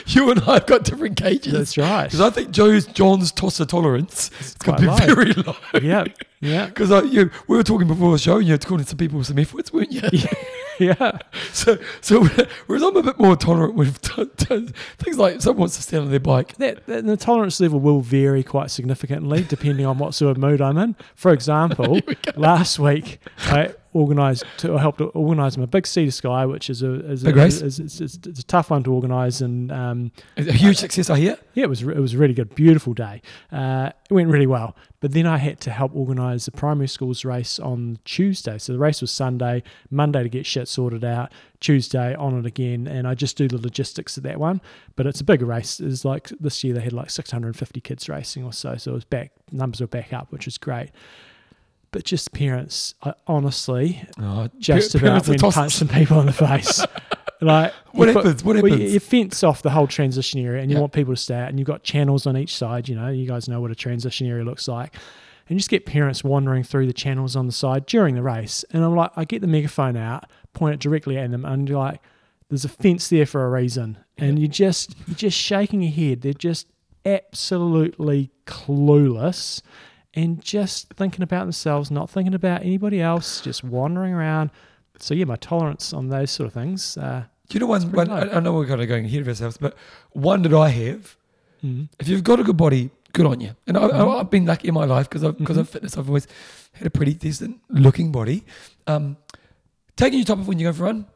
you and I have got different gauges. That's right. Because I think Joe's John's tosser tolerance is going to be low. very low. Yeah, yeah. Because we were talking before the show and you were calling some people some F words, weren't you? Yeah. Yeah. So, so whereas I'm a bit more tolerant with t- t- things like someone wants to stand on their bike. That, that the tolerance level will vary quite significantly depending on what sort of mood I'm in. For example, we last week I organised to, I helped organise my big Sea to Sky, which is a is, a, is, is, is, is it's a tough one to organise and um, a huge I, success. I hear. Yeah, it was it was a really good, beautiful day. Uh, it went really well. But then I had to help organise the primary school's race on Tuesday. So the race was Sunday, Monday to get shit sorted out, Tuesday on it again, and I just do the logistics of that one. But it's a big race. It's like this year they had like six hundred fifty kids racing or so, so it was back, numbers were back up, which is great. But just parents, I honestly oh, just about went punch some people in the face. Like what happens? Put, what happens? Well, you fence off the whole transition area, and you yep. want people to stay out. And you've got channels on each side. You know, you guys know what a transition area looks like. And you just get parents wandering through the channels on the side during the race. And I'm like, I get the megaphone out, point it directly at them, and you're like, "There's a fence there for a reason." And yep. you just, you're just shaking your head. They're just absolutely clueless. and just thinking about themselves, not thinking about anybody else, just wandering around. So yeah, my tolerance on those sort of things. Uh, Do you know one? one I, I know we're kind of going ahead of ourselves, but one that I have, mm-hmm. if you've got a good body, good on you. And I, mm-hmm. I, I've been lucky in my life because because mm-hmm. of fitness, I've always had a pretty decent looking body. Um, taking your top off when you go for a run,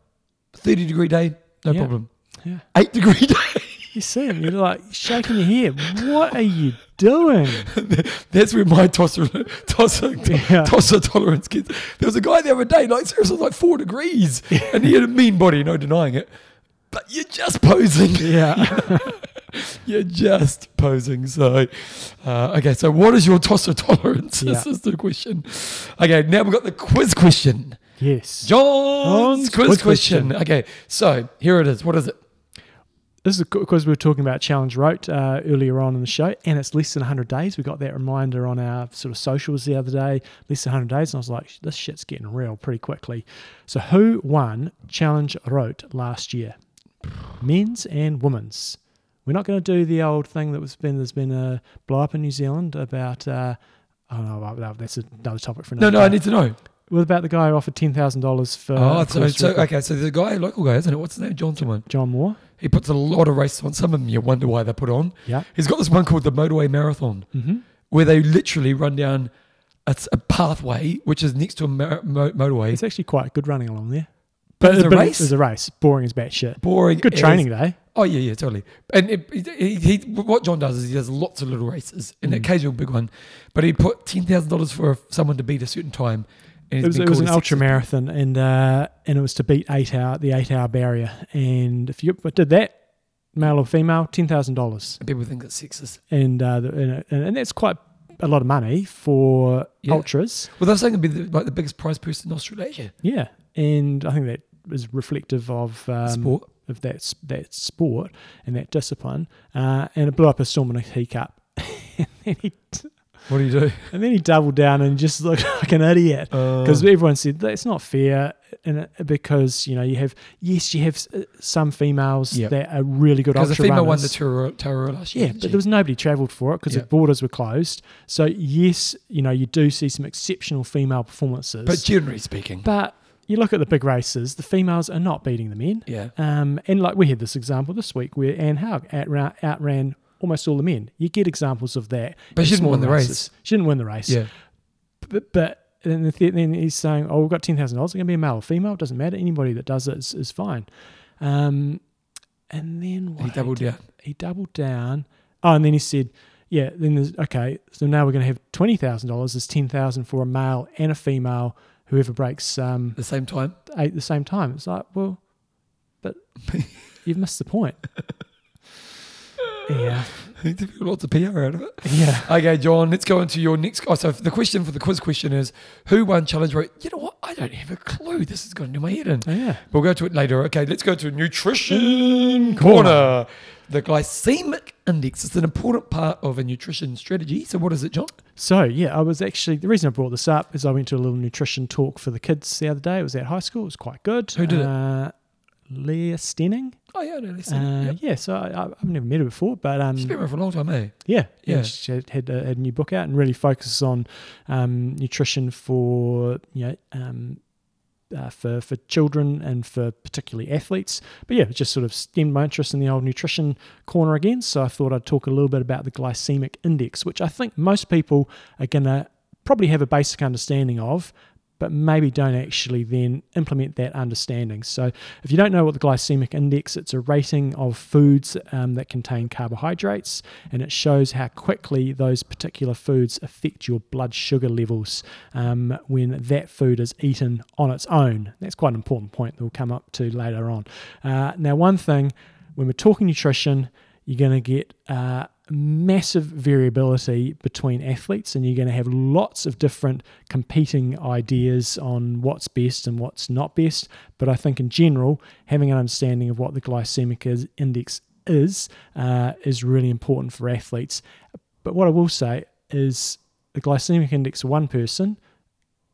thirty degree day, no yeah. problem. Yeah, eight degree day. You see him, you're like shaking your head. What are you doing? That's where my tosser, tosser, yeah. tosser tolerance gets. There was a guy the other day, like seriously, like four degrees, yeah. and he had a mean body, no denying it. But you're just posing. Yeah, you're just posing. So, uh, okay. So, what is your tosser tolerance? Yeah. This is the question. Okay, now we've got the quiz question. Yes, John's, John's quiz, quiz question. question. Okay, so here it is. What is it? This is because we were talking about Challenge Road uh, earlier on in the show, and it's less than one hundred days. We got that reminder on our sort of socials the other day, less than one hundred days, and I was like, this shit's getting real pretty quickly. So who won Challenge Road last year? Men's and women's. We're not going to do the old thing that was been, there's been a blow-up in New Zealand about, uh, oh no, that's another topic for another No, no, day. I need to know. What about the guy who offered ten thousand dollars for... Oh, so, so okay, so the guy, local guy, isn't it? What's his name? Johnson one. John Moore. He puts a lot of races on. Some of them you wonder why they put on. Yeah. He's got this one called the Motorway Marathon, mm-hmm. where they literally run down a, a pathway, which is next to a mar- mo- motorway. It's actually quite good running along there. But it's a but race? It's a race. Boring as batshit. Boring Good training though. Oh, yeah, yeah, totally. And it, he, he, what John does is he does lots of little races, an mm. occasional big one. But he put ten thousand dollars for someone to beat a certain time. It was, it was an ultra marathon, and uh, and it was to beat eight hour the eight hour barrier. And if you did that, male or female, ten thousand dollars. People think that's sexist, and uh, and, and that's quite a lot of money for yeah. ultras. Well, they're saying it'd be the, like the biggest prize purse in Australasia. Yeah, and I think that is reflective of um, sport, of that that sport and that discipline. Uh, and it blew up a storm in a teacup. And then he. T- What do you do? And then he doubled down and just looked like an idiot because uh, everyone said that's not fair, and because you know you have yes you have some females yep. that are really good ultra runners. Because the female won the Tour Tour last year. Yeah, but there was nobody travelled for it because yep. the borders were closed. So yes, you know you do see some exceptional female performances. But generally speaking, but. You look at the big races, the females are not beating the men. Yeah. Um, and like we had this example this week where Anne Haug outran, outran almost all the men. You get examples of that. But she didn't win the race. She didn't win the race. Yeah. But, but then, the, then he's saying, oh, we've got ten thousand dollars. It's going to be a male or female. It doesn't matter. Anybody that does it is, is fine. Um, and then what? He doubled down. He doubled down. Oh, and then he said, yeah, then there's, okay, so now we're going to have twenty thousand dollars. There's ten thousand dollars for a male and a female, whoever breaks... Um, the same time? Eight the same time. It's like, well, but you've missed the point. Yeah. Lots of P R out of it. Yeah. Okay, John, let's go into your next. Oh, so the question for the quiz question is who won Challenge Road? You know what? I don't have a clue. This is going to do my head in. Oh, yeah. We'll go to it later. Okay, let's go to Nutrition Corner. The glycemic index is an important part of a nutrition strategy. So what is it, John? So, yeah, I was actually, the reason I brought this up is I went to a little nutrition talk for the kids the other day. It was at high school. It was quite good. Who did uh, it? Leah Stenning. Oh, yeah, I know Leah Stenning. Uh, yep. Yeah, so I, I've never met her before. But, um, she's been around for a long time, eh? Yeah. yeah. yeah she had, had, a, had a new book out and really focuses on um, nutrition for, you know, um, uh, for, for children and for particularly athletes. But, yeah, it just sort of stemmed my interest in the old nutrition corner again. So I thought I'd talk a little bit about the glycemic index, which I think most people are going to probably have a basic understanding of, but maybe don't actually then implement that understanding. So if you don't know what the glycemic index, it's a rating of foods um, that contain carbohydrates, and it shows how quickly those particular foods affect your blood sugar levels um, when that food is eaten on its own. That's quite an important point that we'll come up to later on. Uh, now, one thing, when we're talking nutrition, you're going to get... Uh, massive variability between athletes, and you're going to have lots of different competing ideas on what's best and what's not best. But I think in general, having an understanding of what the glycemic is, index is, uh, is really important for athletes. But what I will say is the glycemic index for one person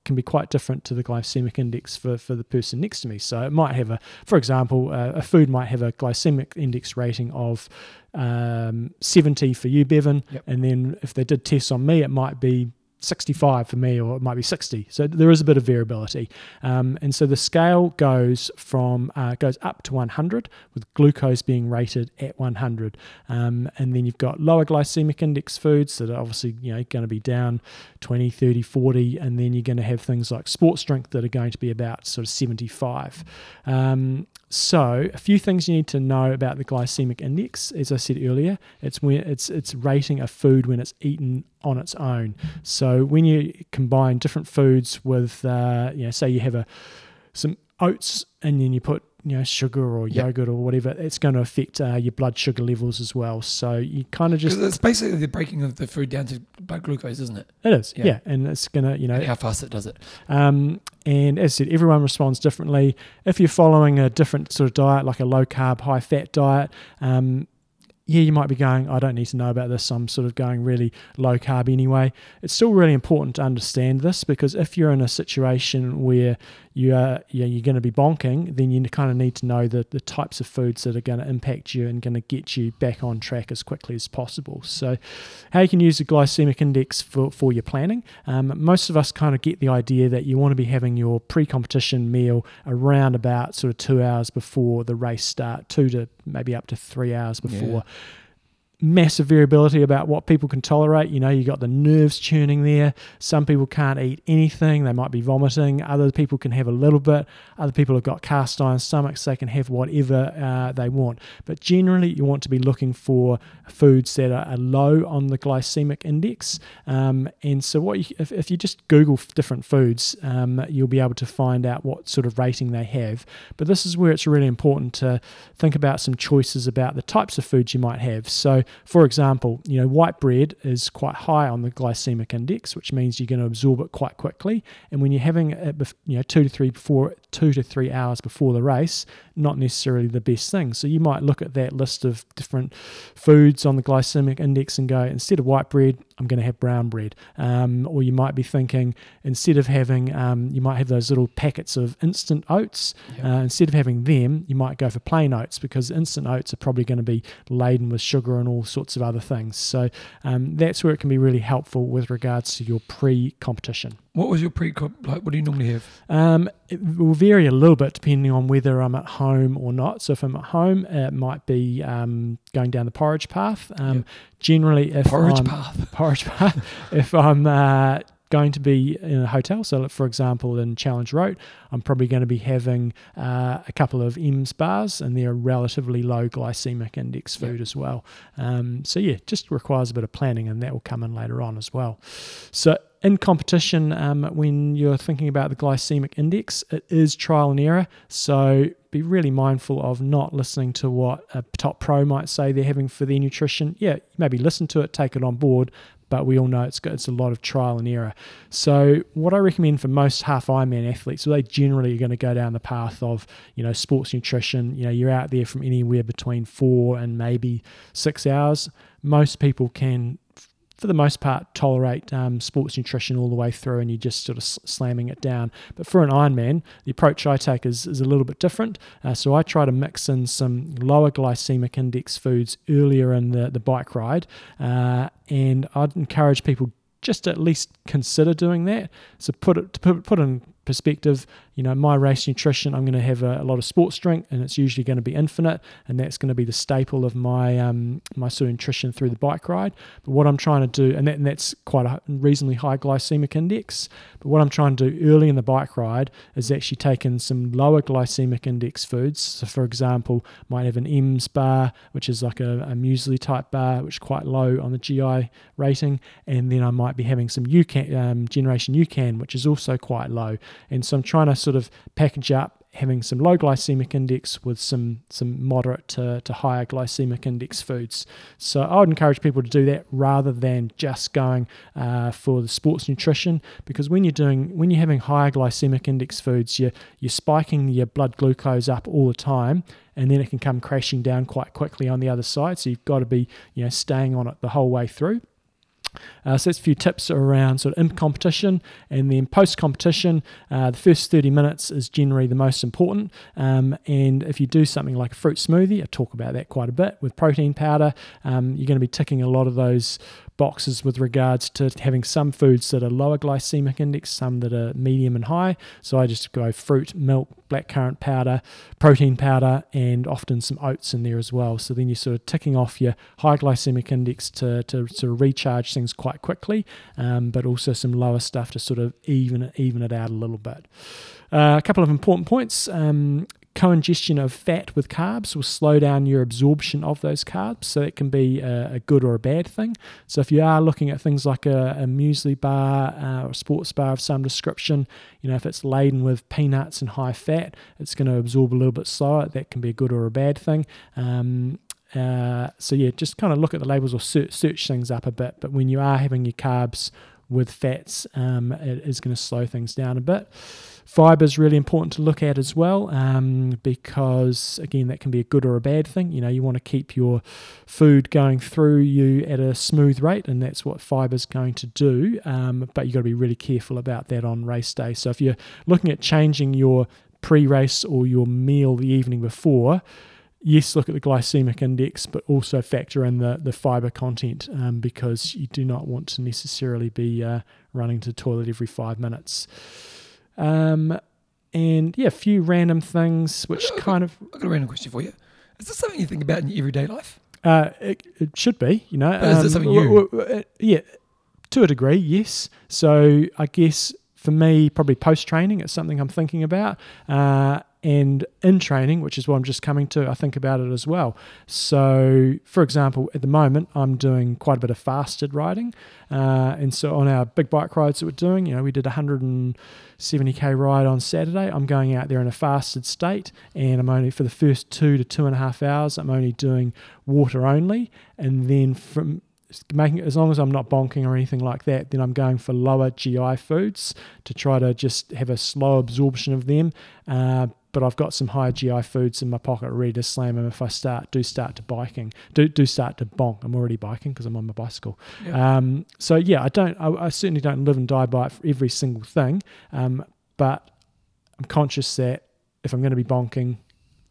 can be quite different to the glycemic index for, for the person next to me. So it might have a, for example, uh, a food might have a glycemic index rating of um, seventy for you, Bevan, yep. and then if they did tests on me, it might be sixty-five for me, or it might be sixty. So there is a bit of variability. Um, and so the scale goes from uh, goes up to one hundred, with glucose being rated at one hundred. Um, and then you've got lower glycemic index foods that are obviously, you know, going to be down twenty, thirty, forty. And then you're going to have things like sports drink that are going to be about sort of seventy-five. Um, so a few things you need to know about the glycemic index. As I said earlier, it's when it's it's rating a food when it's eaten on its own. So when you combine different foods with, uh, you know, say you have a some oats and then you put, you know, sugar or yep. yogurt or whatever, it's going to affect uh, your blood sugar levels as well. So you kind of just... It's basically the breaking of the food down to blood glucose, isn't it? It is, yeah. yeah. And it's going to, you know... And how fast it does it. Um, and as I said, everyone responds differently. If you're following a different sort of diet, like a low-carb, high-fat diet... Um, yeah, you might be going, I don't need to know about this, I'm sort of going really low carb anyway. It's still really important to understand this, because if you're in a situation where you are, you know, you're going to be bonking, then you kind of need to know the, the types of foods that are going to impact you and going to get you back on track as quickly as possible. So how you can use the glycemic index for, for your planning. Um, most of us kind of get the idea that you want to be having your pre-competition meal around about sort of two hours before the race start, two to maybe up to three hours before. Yeah. Massive variability about what people can tolerate. You know, you got the nerves churning there. Some people can't eat anything. They might be vomiting. Other people can have a little bit. Other people have got cast iron stomachs. They can have whatever uh, they want. But generally, you want to be looking for foods that are, are low on the glycemic index. Um, and so what you, if, if you just Google different foods, um, you'll be able to find out what sort of rating they have. But this is where it's really important to think about some choices about the types of foods you might have. So, for example, you know, white bread is quite high on the glycemic index, which means you're going to absorb it quite quickly. And when you're having it, you know, two to three before, two to three hours before the race, not necessarily the best thing. So you might look at that list of different foods on the glycemic index and go, instead of white bread, I'm going to have brown bread. Um, or you might be thinking, instead of having, um, you might have those little packets of instant oats. Yep. Uh, instead of having them, you might go for plain oats, because instant oats are probably going to be laden with sugar and all sorts of other things. So um, that's where it can be really helpful with regards to your pre-competition. What was your pre-comp like? What do you normally have? Um, it will vary a little bit depending on whether I'm at home or not. So if I'm at home, it might be um, going down the porridge path. Um, yep. Generally, if porridge I'm, path. Porridge path. If I'm uh, going to be in a hotel, so for example in Challenge Road, I'm probably going to be having uh, a couple of M's bars, and they're relatively low glycemic index food yep. as well. Um, so yeah, just requires a bit of planning, and that will come in later on as well. So in competition, um, when you're thinking about the glycemic index, it is trial and error. So be really mindful of not listening to what a top pro might say they're having for their nutrition. Yeah, maybe listen to it, take it on board, but we all know it's got, it's a lot of trial and error. So what I recommend for most half Ironman athletes, so they generally are going to go down the path of, you know, sports nutrition. You know, you're out there from anywhere between four and maybe six hours. Most people can, for the most part, tolerate um, sports nutrition all the way through, and you're just sort of slamming it down. But for an Ironman, the approach I take is, is a little bit different. Uh, so I try to mix in some lower glycemic index foods earlier in the, the bike ride, uh, and I'd encourage people just to at least consider doing that. So put it, to put, put in perspective, you know, my race nutrition, I'm going to have a, a lot of sports drink, and it's usually going to be infinite, and that's going to be the staple of my um, my sort of nutrition through the bike ride. But what I'm trying to do, and, that, and that's quite a reasonably high glycemic index, but what I'm trying to do early in the bike ride is actually take in some lower glycemic index foods. So for example, might have an M's bar, which is like a, a muesli type bar, which is quite low on the G I rating, and then I might be having some UCAN, um, Generation UCAN, which is also quite low. And so I'm trying to sort of package up having some low glycemic index with some some moderate to, to higher glycemic index foods. So I would encourage people to do that rather than just going uh, for the sports nutrition, because when you're doing when you're having higher glycemic index foods, you're you're spiking your blood glucose up all the time, and then it can come crashing down quite quickly on the other side. So you've got to be, you know, staying on it the whole way through. Uh, so that's a few tips around sort of in competition, and then post competition, uh, the first thirty minutes is generally the most important. Um, and if you do something like a fruit smoothie, I talk about that quite a bit with protein powder, um, you're going to be ticking a lot of those boxes with regards to having some foods that are lower glycemic index, some that are medium and high. So I just go fruit, milk, blackcurrant powder, protein powder, and often some oats in there as well. So then you're sort of ticking off your high glycemic index to, to sort of recharge things quite quickly, um, but also some lower stuff to sort of even, even it out a little bit. Uh, a couple of important points. Um, Co-ingestion of fat with carbs will slow down your absorption of those carbs, so it can be a, a good or a bad thing. So if you are looking at things like a, a muesli bar uh, or a sports bar of some description, you know, if it's laden with peanuts and high fat, it's going to absorb a little bit slower. That can be a good or a bad thing. Um, uh, so yeah, just kind of look at the labels or search, search things up a bit. But when you are having your carbs with fats, um, it is going to slow things down a bit. Fibre is really important to look at as well, um, because, again, that can be a good or a bad thing. You know, you want to keep your food going through you at a smooth rate, and that's what fibre is going to do, um, but you've got to be really careful about that on race day. So if you're looking at changing your pre-race or your meal the evening before, yes, look at the glycemic index, but also factor in the, the fibre content, um, because you do not want to necessarily be uh, running to the toilet every five minutes. Um, and yeah, a few random things which I've got, kind of... I've got a random question for you. Is this something you think about in your everyday life? Uh, it, it should be, you know. But um, is this something you... W- w- uh, yeah, to a degree, yes. So I guess for me, probably post-training, it's something I'm thinking about. Uh And in training, which is what I'm just coming to, I think about it as well. So, for example, at the moment, I'm doing quite a bit of fasted riding. Uh, and so on our big bike rides that we're doing, you know, we did a one hundred seventy k ride on Saturday. I'm going out there in a fasted state, and I'm only, for the first two to two and a half hours, I'm only doing water only. And then from... making it, as long as I'm not bonking or anything like that, then I'm going for lower G I foods to try to just have a slow absorption of them. Uh, but I've got some high G I foods in my pocket ready to slam them if I start do start to biking, do do start to bonk. I'm already biking because I'm on my bicycle. Yeah. Um, so yeah, I don't, I, I certainly don't live and die by it for every single thing. Um, but I'm conscious that if I'm going to be bonking,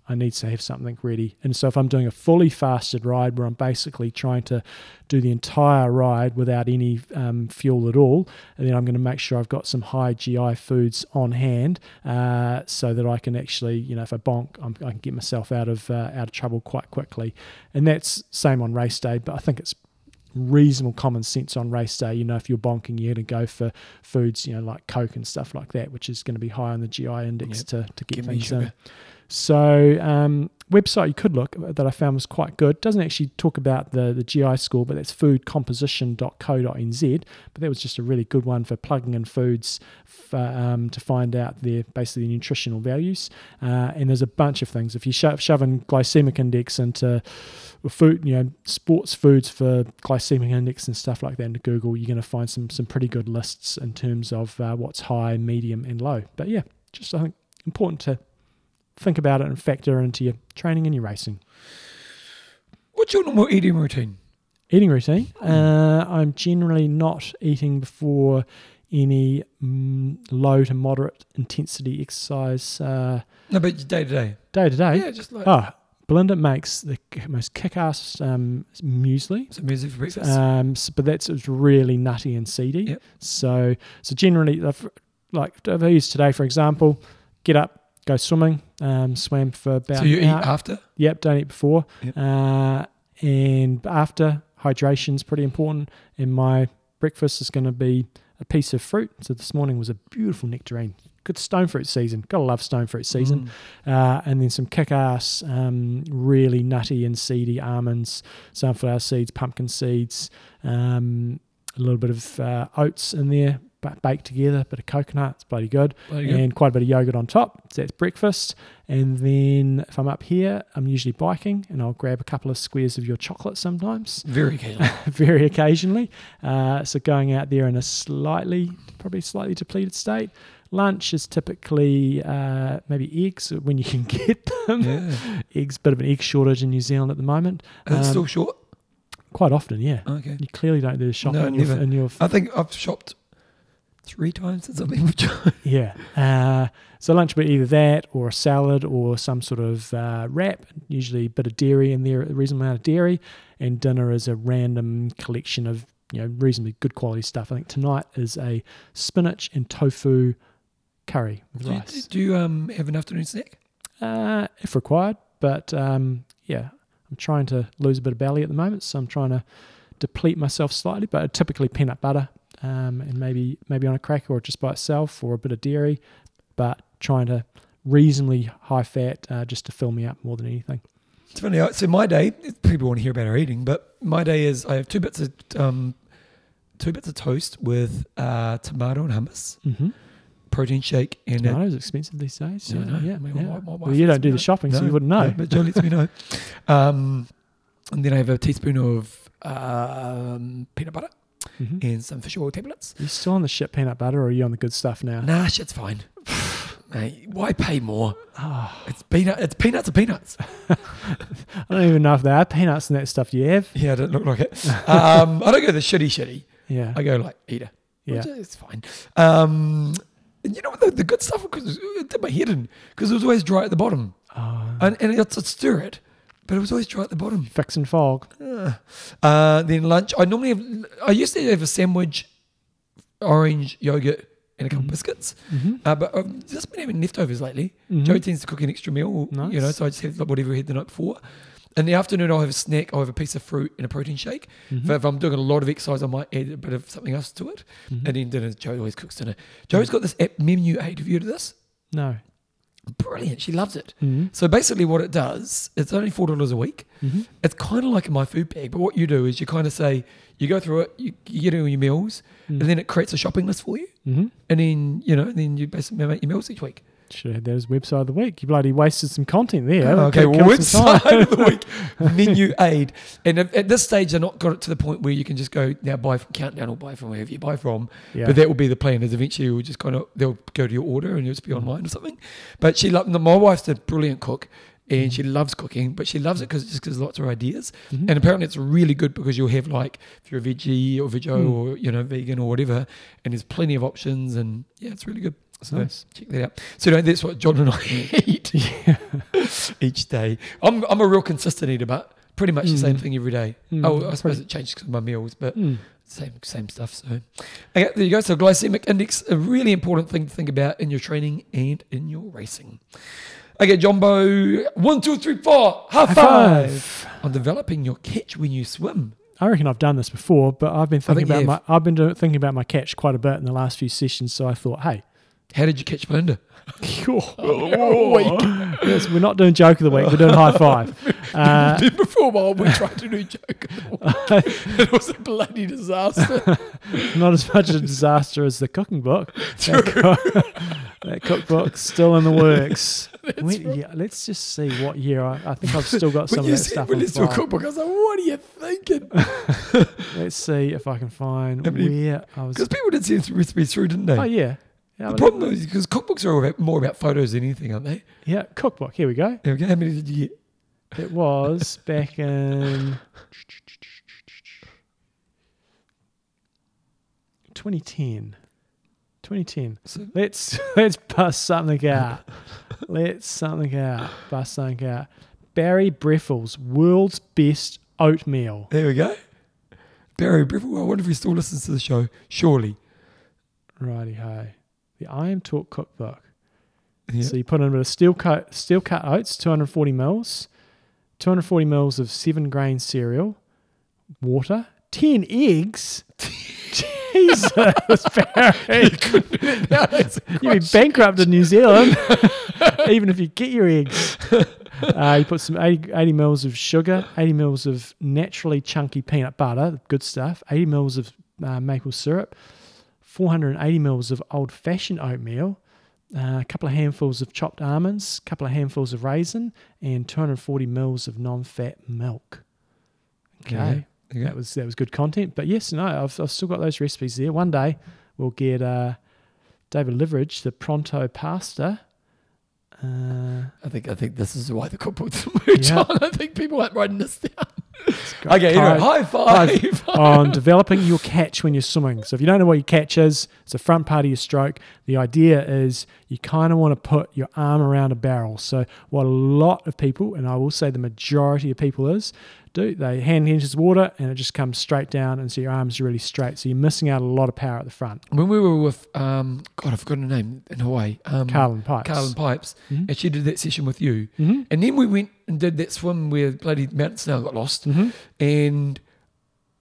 I need to have something ready. And so if I'm doing a fully fasted ride where I'm basically trying to do the entire ride without any um, fuel at all, and then I'm going to make sure I've got some high G I foods on hand, uh, so that I can actually, you know, if I bonk, I'm, I can get myself out of uh, out of trouble quite quickly. And that's same on race day, but I think it's reasonable common sense on race day. You know, if you're bonking, you're going to go for foods, you know, like Coke and stuff like that, which is going to be high on the G I index, yep, to, to get Give things in. So um, website you could look that I found was quite good. Doesn't actually talk about the, the G I score, but that's food composition dot co dot n z. But that was just a really good one for plugging in foods for, um, to find out their basically nutritional values. Uh, and there's a bunch of things. If you sho- shove in glycemic index into food, you know, sports foods for glycemic index and stuff like that into Google, you're going to find some some pretty good lists in terms of uh, what's high, medium, and low. But yeah, just I think important to think about it and factor into your training and your racing. What's your normal eating routine? Eating routine? Uh, I'm generally not eating before any mm, low to moderate intensity exercise. Uh, no, but day to day. Day to day? Yeah, just like... Oh, Belinda makes the most kick-ass um, muesli. So muesli for breakfast? Um, so, but that's it's really nutty and seedy. Yep. So, so generally, like if I use today, for example, get up, go swimming, um, swam for about So you an hour. Eat after? Yep, don't eat before. Yep. Uh, and after, hydration's pretty important. And my breakfast is going to be a piece of fruit. So this morning was a beautiful nectarine. Good stone fruit season. Gotta love stone fruit season. Mm. Uh, and then some kick-ass, um, really nutty and seedy almonds, sunflower seeds, pumpkin seeds, um, a little bit of uh, oats in there, baked together, a bit of coconut, it's bloody good, bloody and good. Quite a bit of yogurt on top, so that's breakfast. And then if I'm up here, I'm usually biking, and I'll grab a couple of squares of your chocolate sometimes. Very occasionally. Very occasionally. Uh, so going out there in a slightly, probably slightly depleted state. Lunch is typically uh, maybe eggs when you can get them. Yeah. Eggs, bit of an egg shortage in New Zealand at the moment. Is um, it still short? Quite often, yeah. Okay. You clearly don't do the shopping. No, never. Your, your f- I think I've shopped three times since I've been with John. Yeah. Uh, so lunch would be either that or a salad or some sort of uh, wrap, usually a bit of dairy in there, a reasonable amount of dairy. And dinner is a random collection of, you know, reasonably good quality stuff. I think tonight is a spinach and tofu curry with do rice. You, do you um, have an afternoon snack? Uh, if required, but um, yeah. I'm trying to lose a bit of belly at the moment, so I'm trying to deplete myself slightly, but typically peanut butter um, and maybe maybe on a cracker or just by itself or a bit of dairy, but trying to reasonably high fat uh, just to fill me up more than anything. It's funny, so my day, people want to hear about our eating, but my day is I have two bits of um, two bits of toast with uh, tomato and hummus, mm-hmm. protein shake. And tomato's a, expensive these days. Yeah, no, no. yeah, I mean, yeah. My, my well, you don't do the shopping, no, so you wouldn't know. No, but Joe lets me know. Um, and then I have a teaspoon of um, peanut butter mm-hmm. and some fish oil tablets. Are you still on the shit peanut butter or are you on the good stuff now? Nah, shit's fine. Mate, why pay more? Oh. It's peanut. It's peanuts are peanuts. I don't even know if there are peanuts in that stuff you have. Yeah, it doesn't look like it. um, I don't go the shitty shitty. Yeah. I go like eater. Yeah. It's fine. Um... You know, the, the good stuff, because it did my head in, because it was always dry at the bottom. Oh. And, and I'd stir it, but it was always dry at the bottom. Fix and fog. Uh, uh, then lunch, I normally have, I used to have a sandwich, orange yogurt, and a couple mm-hmm. biscuits. Mm-hmm. Uh, but I've just been having leftovers lately. Mm-hmm. Joe tends to cook an extra meal, nice. You know, so I just have like whatever I had the night before. In the afternoon, I'll have a snack, I'll have a piece of fruit and a protein shake. Mm-hmm. If I'm doing a lot of exercise, I might add a bit of something else to it. Mm-hmm. And then dinner, Joe always cooks dinner. Joe's got this app, Menu eight. Have you heard of this? No. Brilliant. She loves it. Mm-hmm. So basically what it does, it's only four dollars a week. Mm-hmm. It's kind of like my food bag, but what you do is you kind of say, you go through it, you, you get all your meals, mm-hmm. and then it creates a shopping list for you. Mm-hmm. And then, you know, then you basically make your meals each week. Should have had that as website of the week. You bloody wasted some content there. Oh, okay, well, website of the week, Menu Aid. And if, at this stage, they're not got it to the point where you can just go now buy from Countdown or buy from wherever you buy from. Yeah. But that will be the plan. Is eventually you'll just kind of they'll go to your order and you'll just be mm-hmm. online or something. But she loved. My wife's a brilliant cook. And she loves cooking, but she loves it because it just gives lots of ideas. Mm-hmm. And apparently it's really good because you'll have like, if you're a veggie or veggie mm. or, you know, vegan or whatever, and there's plenty of options and yeah, it's really good. So nice. Check that out. So you know, that's what John and I eat yeah. each day. I'm I'm a real consistent eater, but pretty much mm. the same thing every day. Mm. Oh, I suppose it changes because of my meals, but mm. same same stuff. So okay, there you go. So glycemic index, a really important thing to think about in your training and in your racing. Okay, Jumbo, one, two, three, four, high, high five. five. On developing your catch when you swim. I reckon I've done this before, but I've been thinking about my I've been doing, thinking about my catch quite a bit in the last few sessions. So I thought, hey, how did you catch Belinda? oh, oh, yes, we're not doing joke of the week. We're doing high five. Uh, for a while, we tried to do joke of the week. It was a bloody disaster. Not as much a disaster as the cooking book. That, cook, that cookbook's still in the works. When, right. yeah, let's just see what year. I, I think I've still got some of that said, stuff on file. Cookbook, I was like, what are you thinking? Let's see if I can find I mean, where I was. Because people did send recipes through, didn't they? Oh, yeah. Yeah, the problem is because cookbooks are all about, more about photos than anything, aren't they? Yeah, cookbook. Here we go. Here we go. How many did you get? It was back in twenty ten. twenty ten. So let's let's bust something out. let's something out. Bust something out. Barry Breffel's World's Best Oatmeal. There we go. Barry Breffel. I wonder if he still listens to the show. Surely. Righty ho. The IMTalk cookbook. Yep. So you put in a bit of steel cut, steel cut oats, two hundred forty mils, two hundred forty mils of seven grain cereal, water, ten eggs. Jesus, Barry. You'd be bankrupt in New Zealand, even if you get your eggs. Uh, you put some eighty, eighty mils of sugar, eighty mils of naturally chunky peanut butter, good stuff, eighty mils of uh, maple syrup, four hundred eighty mils of old-fashioned oatmeal, uh, a couple of handfuls of chopped almonds, a couple of handfuls of raisin, and two hundred forty mils of non-fat milk. Okay, yeah, yeah. that was that was good content. But yes, no, I've I've still got those recipes there. One day we'll get uh, David Liveridge the pronto pasta. Uh, I think I think this is why the cookbook moved yeah. on. I think people aren't writing this down. Okay, anyway, high five, five on developing your catch when you're swimming. So if you don't know what your catch is, it's the front part of your stroke. The idea is you kind of want to put your arm around a barrel. So what a lot of people, and I will say the majority of people is, do, they hand hinges water and it just comes straight down, and so your arms are really straight. So you're missing out a lot of power at the front. When we were with, um, God, I've forgotten her name in Hawaii. Um, Carlin Pipes. Carlin Pipes. Mm-hmm. And she did that session with you. Mm-hmm. And then we went and did that swim where bloody Mount Snow got lost. Mm-hmm. And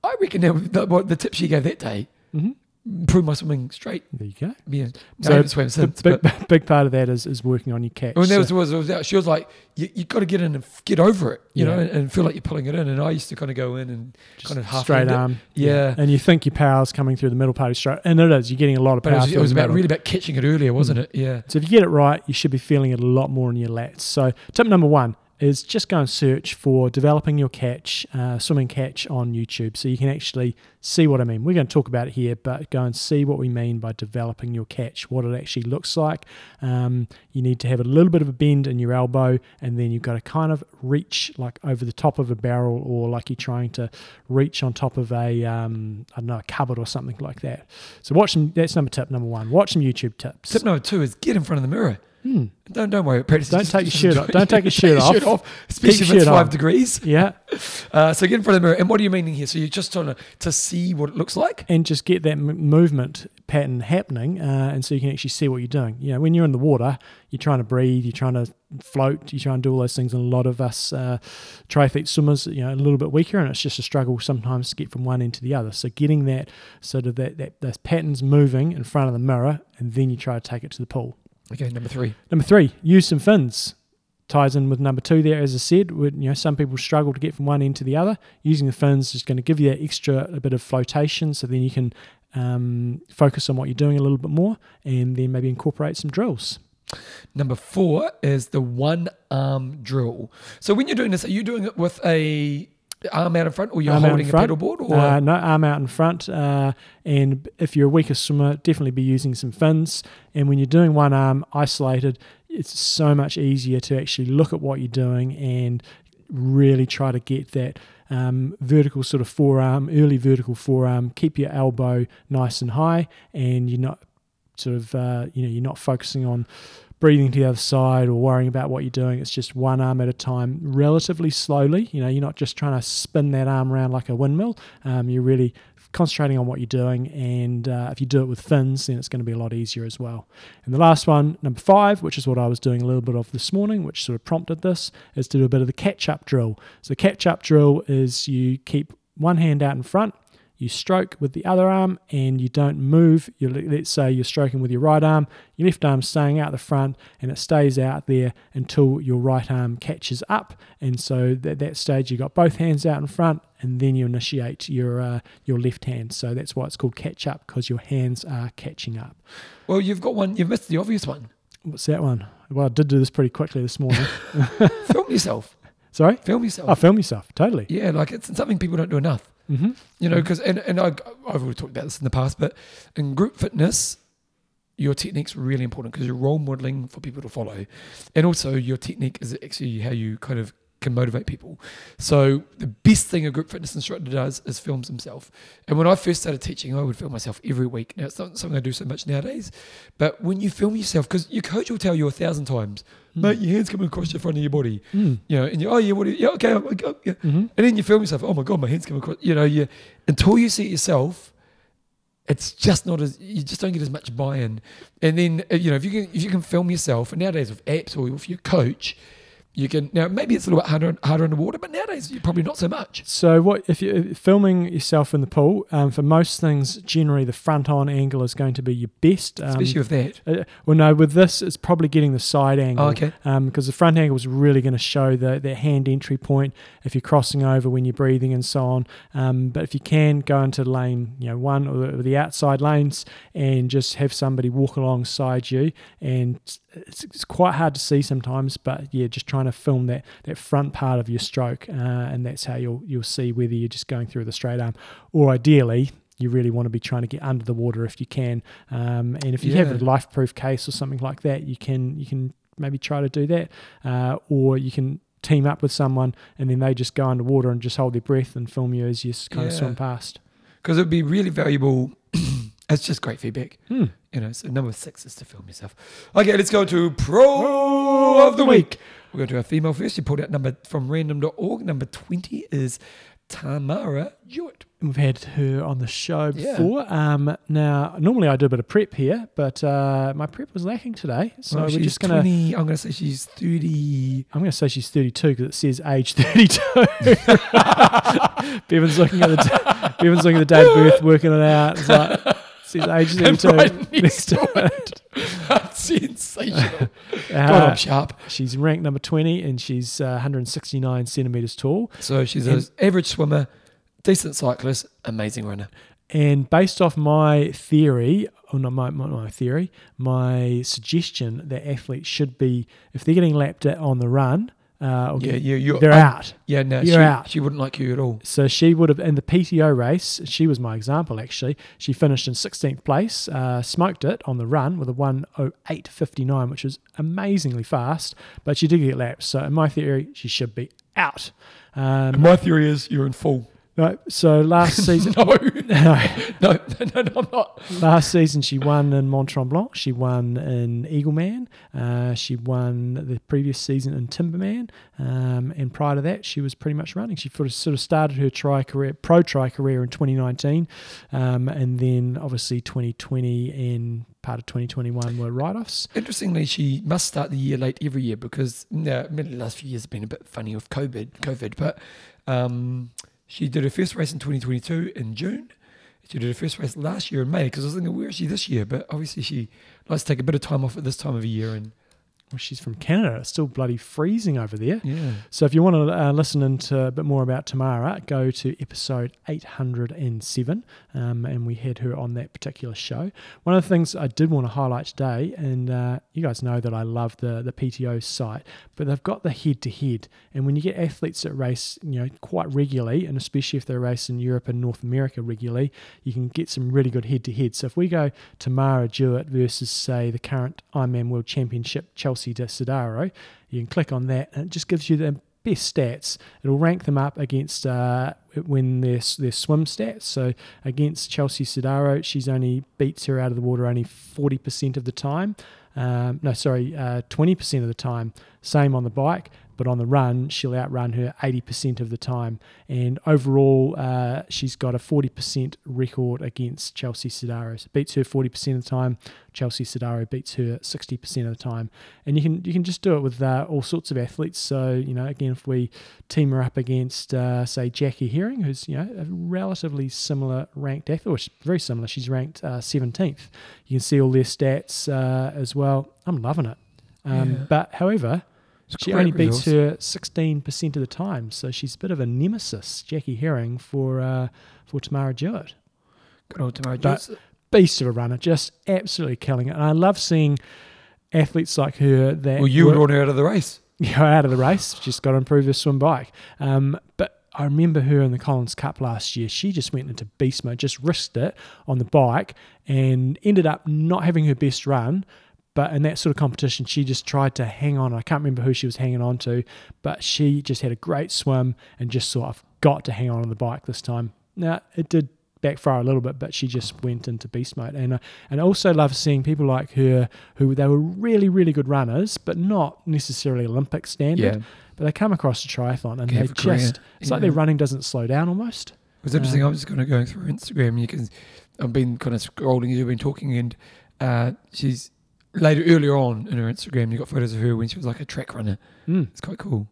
I reckon now the, what the tip she gave that day, mm-hmm. improve my swimming straight. There you go. Yeah. No, so since, big, big, big part of that is, is working on your catch. Well, that was, so. was, was she was like, you, you've got to get in and get over it, you yeah. know, and, and feel like you're pulling it in. And I used to kind of go in and just kind of half straight arm. It. Yeah. yeah. And you think your power's coming through the middle part of your stroke, and it is. You're getting a lot of power. But it was, it was about, really about catching it earlier, wasn't mm. it? Yeah. So if you get it right, you should be feeling it a lot more in your lats. So tip number one is just go and search for developing your catch, uh, swimming catch on YouTube, so you can actually see what I mean. We're going to talk about it here, but go and see what we mean by developing your catch, what it actually looks like. Um, you need to have a little bit of a bend in your elbow, and then you've got to kind of reach like over the top of a barrel, or like you're trying to reach on top of a, um, I don't know, a cupboard or something like that. So watch them. That's number tip number one. Watch some YouTube tips. Tip number two is get in front of the mirror. Hmm. Don't don't worry. Practice. Don't just, take just your shirt off. Don't take your shirt, shirt off, especially if it's five on. degrees. Yeah. Uh, so get in front of the mirror. And what do you mean in here? So you're just trying to, to see what it looks like, and just get that m- movement pattern happening, uh, and so you can actually see what you're doing. You know, when you're in the water, you're trying to breathe, you're trying to float, you try and do all those things, and a lot of us uh, triathlete swimmers, you know, a little bit weaker, and it's just a struggle sometimes to get from one end to the other. So getting that sort of that that those patterns moving in front of the mirror, and then you try to take it to the pool. Okay, number three. Number three, use some fins. Ties in with number two there, as I said. You know, some people struggle to get from one end to the other. Using the fins is going to give you that extra a bit of flotation, so then you can um, focus on what you're doing a little bit more, and then maybe incorporate some drills. Number four is the one arm drill. So when you're doing this, are you doing it with a arm out in front, or you're arm holding a pedal board? Or? Uh, no, arm out in front. Uh, and if you're a weaker swimmer, definitely be using some fins. And when you're doing one arm isolated, it's so much easier to actually look at what you're doing and really try to get that um, vertical sort of forearm, early vertical forearm. Keep your elbow nice and high, and you're not sort of, uh, you know, you're not focusing on breathing to the other side or worrying about what you're doing. It's just one arm at a time, relatively slowly. You know, you're not just trying to spin that arm around like a windmill. Um, you're really concentrating on what you're doing, and uh, if you do it with fins, then it's going to be a lot easier as well. And the last one, number five, which is what I was doing a little bit of this morning, which sort of prompted this, is to do a bit of the catch-up drill. So the catch-up drill is you keep one hand out in front, you stroke with the other arm, and you don't move. You, let's say you're stroking with your right arm, your left arm's staying out the front, and it stays out there until your right arm catches up. And so at that stage, you've got both hands out in front, and then you initiate your uh, your left hand. So that's why it's called catch up, because your hands are catching up. Well, you've got one. You've missed the obvious one. What's that one? Well, I did do this pretty quickly this morning. Film yourself. Sorry? Film yourself. Oh, film yourself. Totally. Yeah, like it's something people don't do enough. Mm-hmm. You know, because and, and I, I've already talked about this in the past, but in group fitness, your technique's really important because you're role modeling for people to follow, and also your technique is actually how you kind of can motivate people. So the best thing a group fitness instructor does is films himself. And when I first started teaching, I would film myself every week. Now it's not something I do so much nowadays, but when you film yourself, because your coach will tell you a thousand times, mm. mate, your hands coming across the front of your body, mm. you know, and you oh yeah, what? Are you? Yeah, okay, oh, oh, yeah. Mm-hmm. And then you film yourself. Oh my god, my hands coming across. You know, you until you see it yourself, it's just not as you just don't get as much buy-in. And then you know, if you can if you can film yourself, and nowadays with apps or with your coach. You can now maybe it's a little bit harder harder underwater, but nowadays you're probably not so much. So what if you're filming yourself in the pool? Um, for most things, generally the front on angle is going to be your best, um, especially with that. Uh, well, no, with this it's probably getting the side angle. Oh, okay. Um, because the front angle is really going to show the that hand entry point if you're crossing over when you're breathing and so on. Um, but if you can go into lane, you know, one or the, the outside lanes and just have somebody walk alongside you, and it's, it's quite hard to see sometimes. But yeah, just trying. to film that that front part of your stroke, uh, and that's how you'll you'll see whether you're just going through the straight arm, or ideally you really want to be trying to get under the water if you can. Um, and if you yeah. have a life proof case or something like that, you can you can maybe try to do that, uh, or you can team up with someone, and then they just go underwater and just hold their breath and film you as you kind yeah. of swim past. Because it would be really valuable. It's just great feedback. Hmm. You know, so number six is to film yourself. Okay, let's go to Pro, Pro of the Week. week. We're going to our female first. You pulled out number from random dot org. Number twenty is Tamara Jewett. We've had her on the show before. Yeah. Um, now, normally I do a bit of prep here, but uh, my prep was lacking today. So well, we're just going to... I'm going to say she's thirty... I'm going to say she's thirty-two because it says age thirty-two. Bevan's looking at the t- Bevan's looking at the date of birth, working it out. It's like... His age is right next to it. That's sensational. Uh, God, I'm sharp. She's ranked number twenty and she's uh, one hundred sixty-nine centimetres tall. So she's an average swimmer, decent cyclist, amazing runner. And based off my theory, or not my, my, my theory, my suggestion that athletes should be, if they're getting lapped at on the run, Uh, yeah, yeah, you're, they're um, out. Yeah, no, you're she, out. She wouldn't like you at all. So she would have, in the P T O race, she was my example actually. She finished in sixteenth place, uh, smoked it on the run with a one oh eight fifty-nine, which was amazingly fast, but she did get lapped. So in my theory, she should be out. Um, my theory is you're in full. No, so last season... no, no, no, no, no, I'm not. Last season she won in Mont-Tremblant, she won in Eagleman, uh, she won the previous season in Timberman, um, and prior to that she was pretty much running. She sort of started her tri career, pro tri career in twenty nineteen, um, and then obviously twenty twenty and part of twenty twenty-one were write-offs. Interestingly, she must start the year late every year because no, the last few years have been a bit funny with COVID, COVID but... Um, She did her first race in twenty twenty-two in June. She did her first race last year in May because I was thinking, where is she this year? But obviously she likes to take a bit of time off at this time of the year. And well, she's from Canada. It's still bloody freezing over there. Yeah. So if you want to uh, listen into a bit more about Tamara, go to episode eight hundred seven, um, and we had her on that particular show. One of the things I did want to highlight today, and uh, you guys know that I love the, the P T O site, but they've got the head-to-head. And when you get athletes that race, you know, quite regularly, and especially if they race in Europe and North America regularly, you can get some really good head-to-head. So if we go Tamara Jewett versus, say, the current Ironman World Championship Chelsea De Sodaro, you can click on that and it just gives you the best stats. It'll rank them up against uh, when their their swim stats. So against Chelsea Sodaro, she's only beats her out of the water only forty percent of the time. Um, no, sorry, uh, twenty percent of the time. Same on the bike, but on the run, she'll outrun her eighty percent of the time. And overall, uh, she's got a forty percent record against Chelsea Sodaro. So beats her forty percent of the time. Chelsea Sodaro beats her sixty percent of the time. And you can you can just do it with uh, all sorts of athletes. So, you know, again, if we team her up against, uh, say, Jackie Herring, who's, you know, a relatively similar ranked athlete, or very similar, she's ranked uh, seventeenth. You can see all their stats uh, as well. I'm loving it. Um, yeah. But, however... She only beats her sixteen percent of the time, so she's a bit of a nemesis, Jackie Herring, for uh, for Tamara Jewett. Good old Tamara Jewett. Beast of a runner, just absolutely killing it. And I love seeing athletes like her that... Well, you would run her out of the race. Yeah, out of the race. Just got to improve her swim bike. Um, but I remember her in the Collins Cup last year. She just went into beast mode, just risked it on the bike and ended up not having her best run. But in that sort of competition, she just tried to hang on. I can't remember who she was hanging on to, but she just had a great swim and just thought, I've got to hang on on the bike this time. Now, it did backfire a little bit, but she just went into beast mode. And, uh, and I also love seeing people like her who they were really, really good runners, but not necessarily Olympic standard. Yeah. But they come across a triathlon and Can't they just, yeah. it's like their running doesn't slow down almost. It was interesting. Um, I was just going to go through Instagram. And you can, I've been kind of scrolling, you've been talking, and uh, she's, Later, earlier on in her Instagram, you got photos of her when she was like a track runner. Mm. It's quite cool.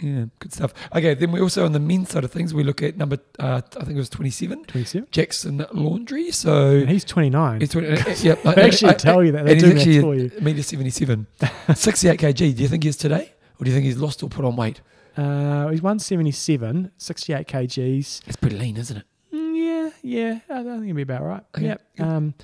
Yeah, good stuff. Okay, then we also, on the men's side of things, we look at number, uh, I think it was twenty-seven. twenty-seven? Jackson Laundrie. So yeah, he's twenty-nine. He's twenty-nine. Yeah, I, they actually I, tell I, you that. They do that for you. one seventy-seven. sixty-eight kilograms. Do you think he is today? Or do you think he's lost or put on weight? Uh, he's one seventy-seven, sixty-eight kilograms. It's pretty lean, isn't it? Mm, yeah, yeah. I think it'll be about right. Okay. Yep. Um,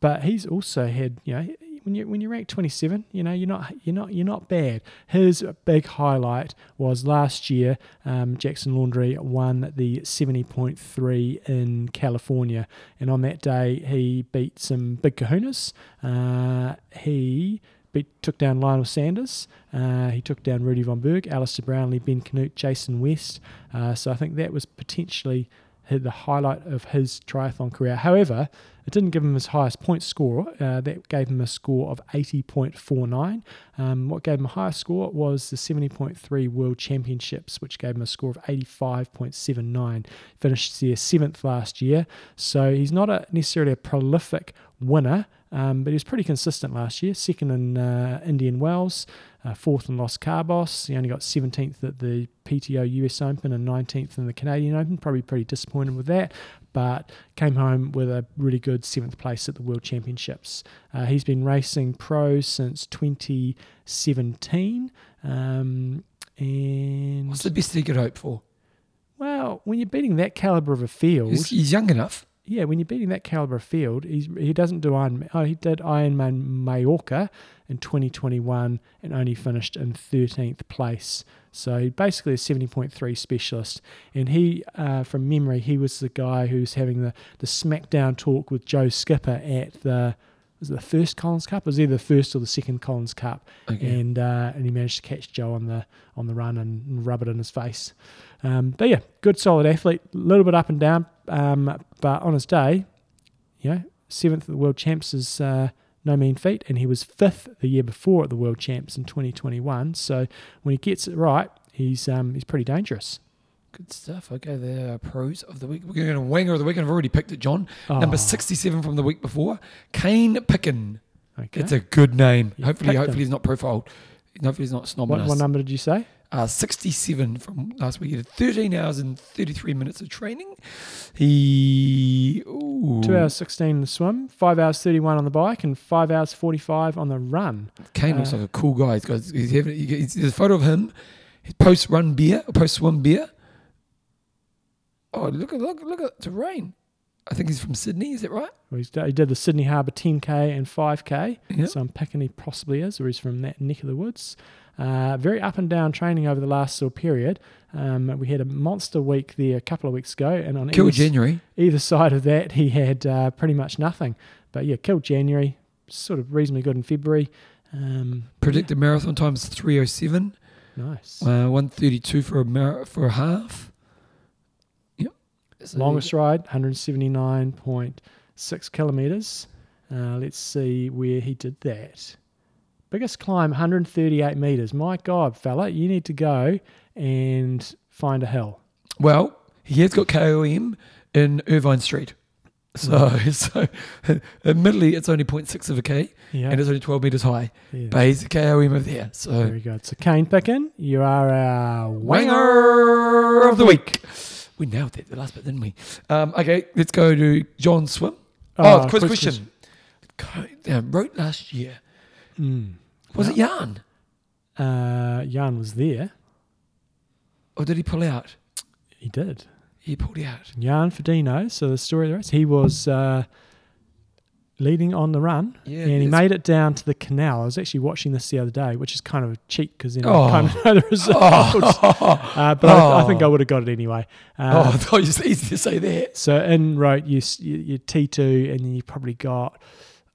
but he's also had, you know, When you when you rank twenty-seven, you know you're not you're not you're not bad. His big highlight was last year. Um, Jackson Laundrie won the seventy point three in California, and on that day he beat some big kahunas. Uh, he beat, took down Lionel Sanders. Uh, he took down Rudy Von Berg, Alistair Brownlee, Ben Knute, Jason West. Uh, so I think that was potentially the highlight of his triathlon career. However, it didn't give him his highest point score. Uh, that gave him a score of eighty point four nine. Um, what gave him a higher score was the seventy point three World Championships, which gave him a score of eighty-five point seven nine. Finished there seventh last year. So he's not a, necessarily a prolific winner, um, but he was pretty consistent last year. Second in uh, Indian Wells, uh, fourth in Los Cabos. He only got seventeenth at the P T O U S Open and nineteenth in the Canadian Open. Probably pretty disappointed with that, but came home with a really good seventh place at the World Championships. Uh, he's been racing pro since twenty seventeen. Um, and what's the best he could hope for? Well, when you're beating that calibre of a field... He's, he's young enough. Yeah, when you're beating that calibre of field, he's, he doesn't do Ironman. Oh, he did Ironman Mallorca in twenty twenty-one and only finished in thirteenth place. So basically a seventy point three specialist. And he, uh, from memory, he was the guy who's having the, the smackdown talk with Joe Skipper at the, was it the first Collins Cup? It was either the first or the second Collins Cup. Okay. And uh, and he managed to catch Joe on the on the run and, and rub it in his face. Um, but yeah, good solid athlete. A little bit up and down, um, but on his day, you know, seventh at the World Champs is... Uh, no mean feat, and he was fifth the year before at the World Champs in twenty twenty-one. So when he gets it right, he's um, he's pretty dangerous. Good stuff. Okay, there are pros of the week. We're going to Wanger of the week, and I've already picked it, John. Oh. Number sixty-seven from the week before, Kane Picken. Okay. It's a good name. You hopefully hopefully him. He's not profiled. Hopefully he's not snobbing what, us. What number did you say? Uh, sixty-seven from last week. He did thirteen hours and thirty-three minutes of training. He... Ooh. two hours sixteen in the swim, five hours thirty-one on the bike, and five hours forty-five on the run. Kane uh, looks like a cool guy. He's got, he's having, he's, there's a photo of him, his post-run beer, post-swim beer. Oh, look at look, look at the terrain. I think he's from Sydney, is that right? Well, he's, he did the Sydney Harbour ten K and five K, yep. So I'm picking he possibly is, or he's from that neck of the woods. Uh, very up and down training over the last little period. Um, we had a monster week there a couple of weeks ago, and on killed either, January. either side of that, he had uh, pretty much nothing. But yeah, killed January, sort of reasonably good in February. Um, Predicted yeah. marathon times three oh seven. Nice. Uh, one thirty-two for a mar- for a half. Yep. So longest ride, one seventy-nine point six kilometres. Uh, let's see where he did that. Biggest climb, one thirty-eight metres. My God, fella, you need to go and find a hill. Well, he has got K O M in Irvine Street. So, right. so admittedly, it's only zero point six of a K, yep. And it's only twelve metres high. Yeah. But he's a K O M over there. So there we go. So, Kane Picken, you are our Wanger of the Week. We nailed that the last bit, didn't we? Um, okay, let's go to John Swim. Oh, oh quiz question. question. I wrote last year. Mm. Was wow. it Jan? Uh, Jan was there. Or did he pull out? He did. He pulled out. Jan Frodeno, so the story of the race, he was uh, leading on the run, yeah, and he made it down to the canal. I was actually watching this the other day, which is kind of cheap because then oh. I kind of know the results. Oh. Uh, but oh. I, I think I would have got it anyway. Uh, oh, I thought it was easy to say that. So in route, you, you, you T two, and then you probably got...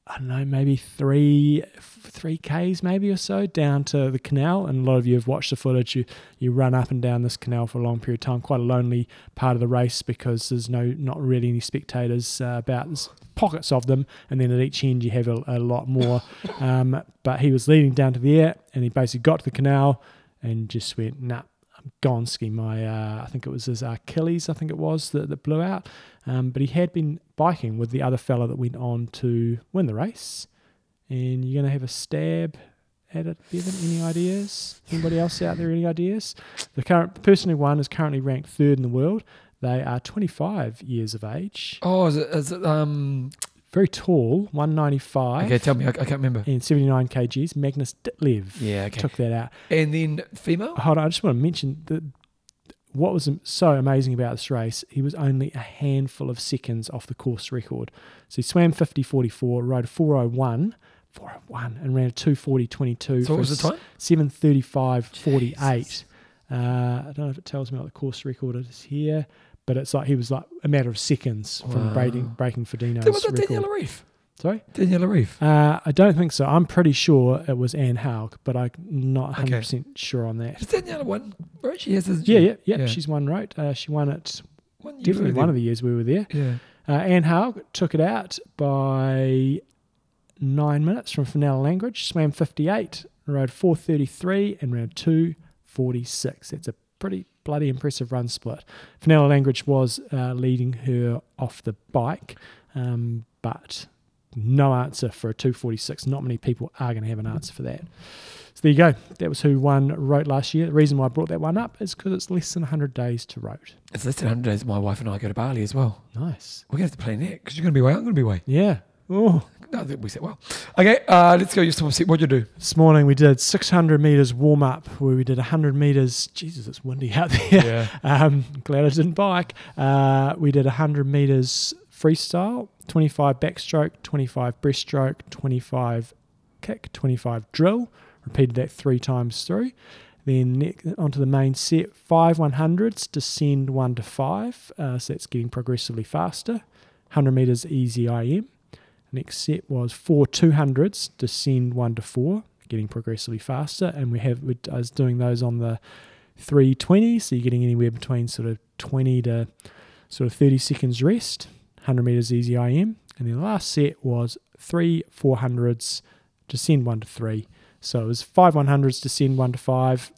I don't know, maybe three, three Ks maybe or so down to the canal. And a lot of you have watched the footage. You you run up and down this canal for a long period of time. Quite a lonely part of the race because there's no not really any spectators uh, about. There's pockets of them. And then at each end you have a, a lot more. Um, but he was leading down to there and he basically got to the canal and just went, nah, I'm gone ski. My, uh, I think it was his Achilles, I think it was, that, that blew out. Um, but he had been... biking with the other fella that went on to win the race, and you're going to have a stab at it, Bevan. Any ideas? Anybody else out there? Any ideas? The current the person who won is currently ranked third in the world. They are twenty-five years of age. Oh, is it? Is it um, very tall, one ninety-five. Okay, tell me, I, I can't remember. And seventy-nine kilograms. Magnus Ditlev. Yeah, okay. Took that out. And then female. Hold on, I just want to mention that. What was so amazing about this race, he was only a handful of seconds off the course record. So he swam fifty forty-four, rode a four oh one, four oh one, and ran a two forty twenty-two. So what was the time? seven thirty-five forty-eight. Uh, I don't know if it tells me what the course record is here, but it's like he was like a matter of seconds wow. from breaking, breaking Frodeno's record. What was that Daniel Reef? Sorry? Daniela Reeve. Uh, I don't think so. I'm pretty sure it was Anne Haug, but I'm not one hundred percent okay. sure on that. Is Daniela one, right? She has this. Yeah, yeah, yeah, yeah. She's won, right? Uh, she won it one definitely one of the years we were there. Yeah. Uh, Anne Haug took it out by nine minutes from Fenella Langridge, swam fifty-eight, rode four thirty-three and ran two forty-six. That's a pretty bloody impressive run split. Fenella Langridge was uh, leading her off the bike, um, but... no answer for a two forty-six. Not many people are going to have an answer for that. So there you go. That was who won Rote last year. The reason why I brought that one up is because it's less than one hundred days to Rote. It's less than one hundred days. My wife and I go to Bali as well. Nice. We're going to have to plan that because you're going to be away. I'm going to be away. Yeah. Oh. No, we said well. Okay, uh, let's go. Just what did you do? This morning we did six hundred metres warm-up where we did one hundred metres. Jesus, it's windy out there. Yeah. um, glad I didn't bike. Uh, we did one hundred metres freestyle. twenty-five backstroke, twenty-five breaststroke, twenty-five kick, twenty-five drill. Repeated that three times through. Then next, onto the main set, five one hundreds, descend one to five. Uh, so that's getting progressively faster. one hundred metres easy I M. Next set was four two hundreds, descend one to four, getting progressively faster. And we have we, I was doing those on the three twenty, so you're getting anywhere between sort of twenty to sort of thirty seconds rest. one hundred metres easy I M. And then the last set was three four hundreds, descend one to three. So it was five one hundreds, descend one to five,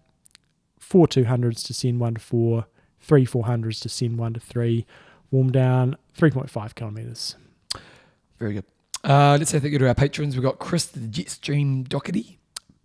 four two hundreds, descend one to four, three four hundreds, descend one to three, warm down three point five kilometres. Very good. Uh, let's say thank you to our patrons. We've got Chris the Jetstream Doherty.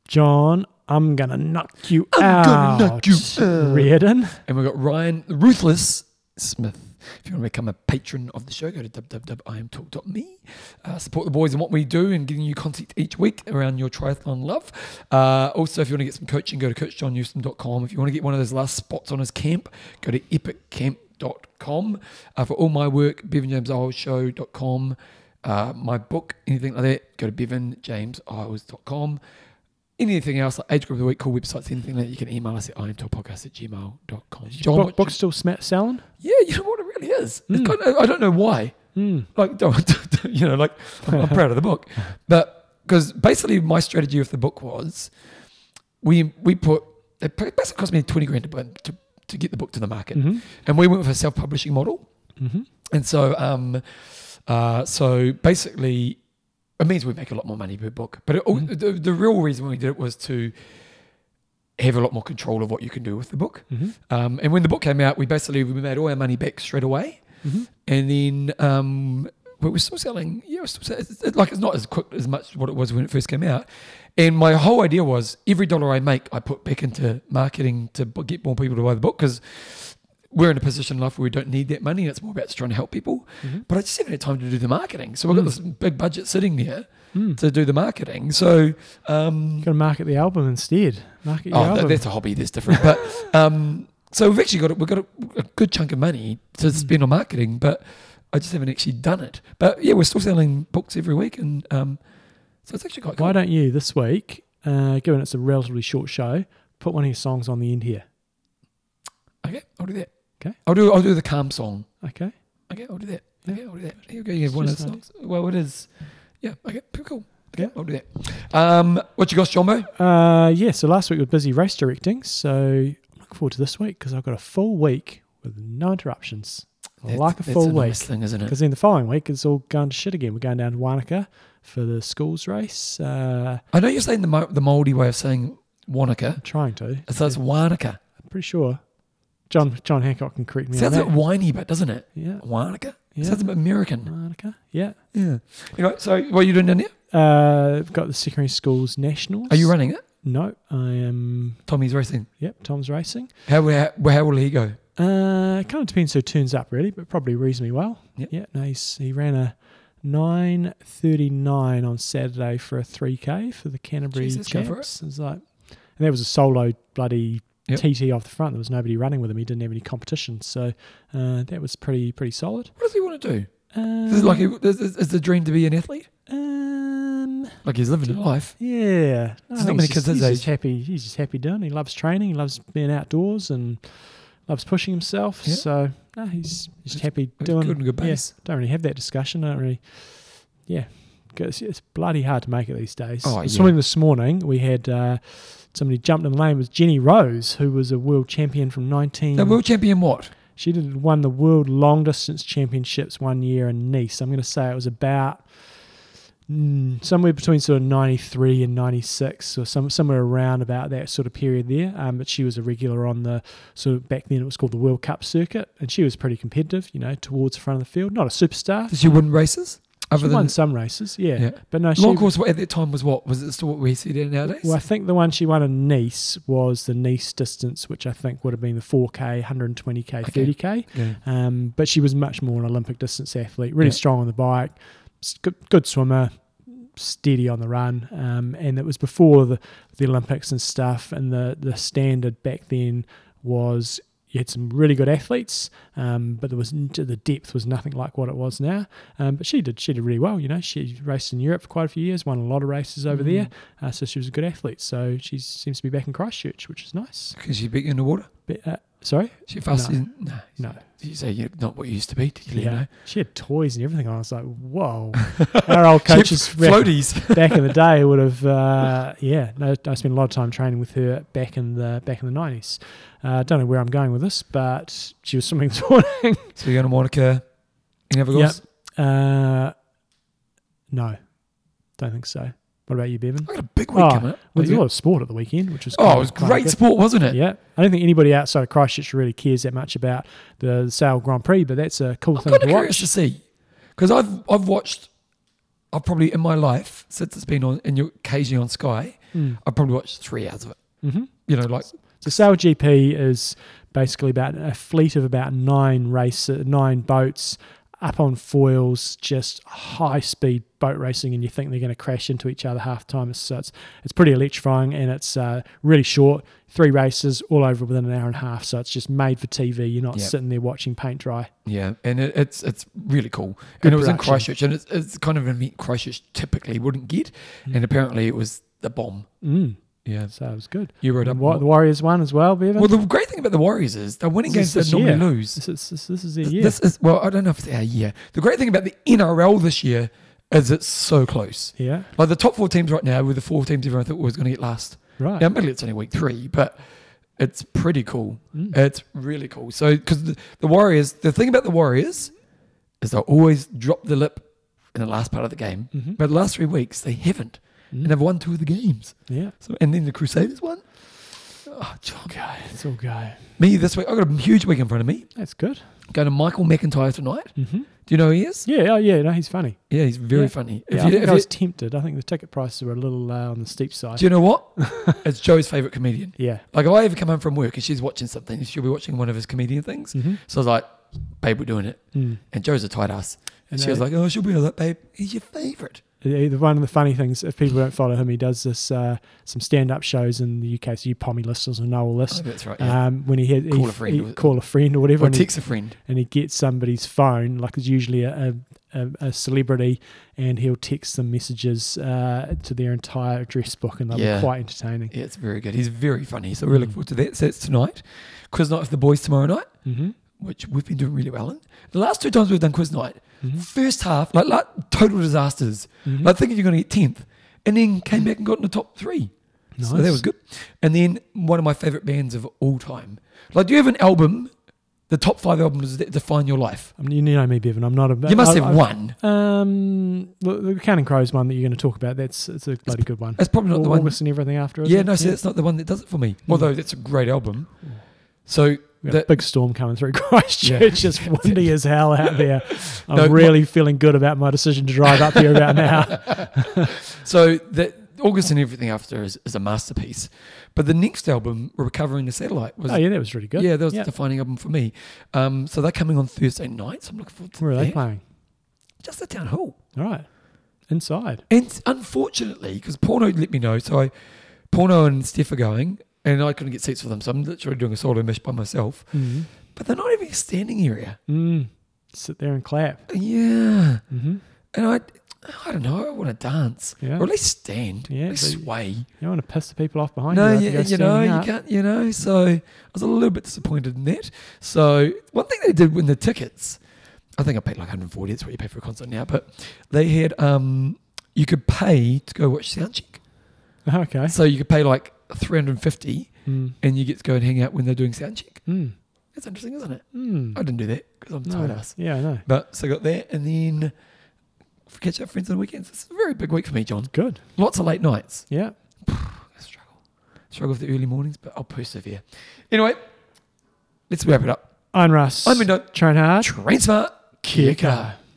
John, I'm going to knock you I'm out. I'm going to knock you out. Reardon. And we've got Ryan the Ruthless Smith. If you want to become a patron of the show, go to w w w dot i m talk dot m e. Uh, support the boys and what we do and giving you content each week around your triathlon love. Uh, also, if you want to get some coaching, go to coach john newsom dot com. If you want to get one of those last spots on his camp, go to epic camp dot com. Uh, for all my work, bevan james isles show dot com. Uh, my book, anything like that, go to bevan james isles dot com. Anything else, like age group of the week, cool websites, anything like that, you can email us at i m talk podcast at gmail dot com. John, book, book's still selling? Yeah, you know what, it really is. Mm. It's kind of, I don't know why. Mm. Like, don't, don't, you know, like, I'm, I'm proud of the book. But, because basically my strategy with the book was, we we put, it basically cost me twenty grand to, to, to get the book to the market. Mm-hmm. And we went with a self-publishing model. Mm-hmm. And so, um, uh, so basically, it means we make a lot more money per book. But it, mm-hmm. the, the real reason we did it was to have a lot more control of what you can do with the book. Mm-hmm. Um, and when the book came out, we basically we made all our money back straight away. Mm-hmm. And then um, we were still selling, yeah, we're still selling, it's, it, like it's not as quick as much what it was when it first came out. And my whole idea was every dollar I make, I put back into marketing to get more people to buy the book because we're in a position in life where we don't need that money and it's more about trying to help people. Mm-hmm. But I just haven't had time to do the marketing. So we've got mm. this big budget sitting there mm. to do the marketing. So um, you've got to market the album instead. Market your oh, album. That's a hobby. That's different. But um, so we've actually got, a, we've got a, a good chunk of money to spend mm. on marketing, but I just haven't actually done it. But yeah, we're still selling books every week. And um, so it's actually quite good. Why cool. don't you this week, uh, given it's a relatively short show, put one of your songs on the end here? Okay, I'll do that. Okay. I'll do I'll do the calm song. Okay. Okay, I'll do that. Okay, I'll do that. Here we go. You have it's one of the songs. Nice. Well, it is. Yeah. Okay. Cool. Okay. Yeah. I'll do that. Um, what you got, Jombo? Uh, yeah. So last week we were busy race directing. So I'm looking forward to this week because I've got a full week with no interruptions. I that's, like a full that's a week. Nice thing, isn't it? Because then the following week it's all going to shit again. We're going down to Wanaka for the schools race. Uh, I know you're saying the the Māori way of saying Wanaka. I'm trying to. So it's yeah. Wanaka. I'm pretty sure. John John Hancock can correct me. Sounds on that. A bit whiny, but doesn't it? Yeah. Wanaka? Yeah. Sounds a bit American. Wanaka? Yeah. Yeah. Anyway, so what are you doing down there? Uh, I've got the secondary schools nationals. Are you running it? No, I am. Tommy's racing. Yep, Tom's racing. How how, how will he go? Uh, it kind of depends who turns up, really, but probably reasonably well. Yep. Yeah. No, he's, he ran a nine thirty nine on Saturday for a three k for the Canterbury Jesus, champs. Go for it. It was like, and that was a solo bloody. Yep. T T off the front. There was nobody running with him. He didn't have any competition, so uh, that was pretty pretty solid. What does he want to do? Um, is, like a, is, is the dream to be an athlete? Um, like he's living a life. Yeah, no, not many kids his age. Just happy. He's just happy doing. He loves training. He loves being outdoors and loves pushing himself. Yep. So no, he's just happy doing. Good and good base. Yeah, don't really have that discussion. I don't really. Yeah. make it. It's, it's bloody hard to make it these days. Oh, yeah. Swimming this morning, we had uh, somebody jumped in the lane. It was Jenny Rose, who was a world champion from nineteen... The world champion what? She did, won the World Long Distance Championships one year in Nice. I'm going to say it was about mm, somewhere between sort of ninety-three and ninety-six, or some, somewhere around about that sort of period there. Um, but she was a regular on the sort of, back then it was called the World Cup circuit, and she was pretty competitive, you know, towards the front of the field. Not a superstar. Did she win races? Other she won some races, yeah. yeah. But no, she long course at that time was what? Was it still what we see there nowadays? Well, I think the one she won in Nice was the Nice distance, which I think would have been the four K, one hundred twenty K, okay. thirty K. Yeah. Um, but she was much more an Olympic distance athlete, really yeah. strong on the bike, good, good swimmer, steady on the run. Um, and it was before the, the Olympics and stuff, and the, the standard back then was... You had some really good athletes, um, but there was the depth was nothing like what it was now. Um, but she did she did really well, you know. She raced in Europe for quite a few years, won a lot of races over mm. there, uh, so she was a good athlete. So she seems to be back in Christchurch, which is nice. Can she beat you in the water? But, uh, sorry, she fast no. no, no. You say you're not what you used to be. Did you yeah. know? She had toys and everything. I was like, whoa. Our old coaches floaties back in the day would have. Uh, yeah, no, I spent a lot of time training with her back in the back in the nineties. I uh, don't know where I'm going with this, but she was swimming this morning. So you're going to Monica? Any other goals? Yep. Uh, no, don't think so. What about you, Bevan? I got a big week oh, coming up. Well, there was a lot of sport at the weekend, which was oh, it was great good. sport, wasn't it? Yeah, I don't think anybody outside of Christchurch really cares that much about the, the Sail Grand Prix, but that's a cool I'm thing to watch. I'm curious to see, because I've I've watched, I've probably in my life since it's been on and you're occasionally on Sky, mm. I've probably watched three hours of it. Mm-hmm. You know, like the Sail G P is basically about a fleet of about nine race, nine boats. Up on foils, just high-speed boat racing, and you think they're going to crash into each other half the time. So it's, it's pretty electrifying, and it's uh, really short. Three races, all over within an hour and a half, so it's just made for T V. You're not yep. sitting there watching paint dry. Yeah, and it, it's it's really cool. Good and it was production. In Christchurch, and it's, it's kind of an event Christchurch typically wouldn't get, mm. and apparently it was the bomb. Mm. Yeah, so it was good. You rode up Wa- the Warriors won as well, Bevan. Well, the great thing about the Warriors is they're winning this games they normally year. lose. This is, this, this is their year. This is, well, I don't know if it's our year. The great thing about the N R L this year is it's so close. Yeah. Like the top four teams right now were the four teams everyone thought was going to get last. Right. Now, admittedly, it's only week three, but it's pretty cool. Mm. It's really cool. So, because the, the Warriors, the thing about the Warriors is they'll always drop the lip in the last part of the game. Mm-hmm. But the last three weeks, they haven't. Mm. And I've won two of the games. Yeah. So, and then the Crusaders won. Oh, it's all go. It's all go. Me this week. I've got a huge week in front of me. That's good. Going to Michael McIntyre tonight. Mm-hmm. Do you know who he is? Yeah. Oh, yeah. No, he's funny. Yeah, he's very yeah. funny. Yeah, if I, you, think if I was you, tempted. I think the ticket prices were a little uh, on the steep side. Do you know what? It's Joe's favourite comedian. Yeah. Like if I ever come home from work and she's watching something, she'll be watching one of his comedian things. Mm-hmm. So I was like, babe, we're doing it. Mm. And Joe's a tight ass. And, and she was like, oh, she'll be like, babe, he's your favourite. The one of the funny things, if people don't follow him, he does this uh, some stand-up shows in the U K. So you Pommy listeners will know all this. Oh, that's right. Yeah. Um, when he, had, call, he, a friend, he call a friend or whatever, or text he, a friend, and he gets somebody's phone. Like it's usually a, a, a celebrity, and he'll text them messages uh, to their entire address book, and they'll yeah. be quite entertaining. Yeah, it's very good. He's very funny. So we're really looking forward to that. So it's tonight. Quiz night with the boys tomorrow night, mm-hmm. which we've been doing really well in. The last two times we've done quiz night. Mm-hmm. First half, like, like total disasters. Mm-hmm. Like thinking you're going to get tenth, and then came back and got in the top three. Nice. So that was good. And then one of my favourite bands of all time. Like, do you have an album, the top five albums that define your life? I mean, you know me, Bevan. I'm not a. You must I, have I, one. Um, the Counting Crows one that you're going to talk about. That's it's a it's bloody p- good one. That's probably not all the one. August and everything after. Yeah, it? no, so yeah. that's not the one that does it for me. Mm. Although that's a great album. Yeah. So. The, big storm coming through Christchurch. Yeah. It's windy as hell out there. I'm no, really my, feeling good about my decision to drive up here about now. So that August and Everything After is, is a masterpiece. But the next album, Recovering the Satellite, was... Oh, yeah, that was really good. Yeah, that was yeah. the defining album for me. Um, so they're coming on Thursday night, so I'm looking forward to Where that. Where are they playing? Just the Town Hall. All right. Inside. And unfortunately, because Porno let me know, so I, Porno and Steph are going... And I couldn't get seats for them, so I'm literally doing a solo mish by myself. Mm-hmm. But they're not even a standing area. Mm. Sit there and clap. Yeah. Mm-hmm. And I I don't know, I want to dance. Yeah. Or at least stand. Yeah, at least sway. You don't want to piss the people off behind no, you. No, yeah, you know, up. you can't, you know. So I was a little bit disappointed in that. So one thing they did when the tickets, I think I paid like one hundred forty, that's what you pay for a concert now, but they had... um. you could pay to go watch soundcheck. Okay. So you could pay like three hundred fifty mm. and you get to go and hang out when they're doing soundcheck. Mm. That's interesting, isn't it? Mm. I didn't do that because I'm tired no. ass. Yeah, I know. But so I got that, and then catch up friends on the weekends. It's a very big week for me, John. Good. Lots of late nights. Yeah. I struggle. Struggle with the early mornings, but I'll persevere. Anyway, let's wrap it up. I'm Russ. I'm Mendo. Train hard. Train smart. Kia kaha.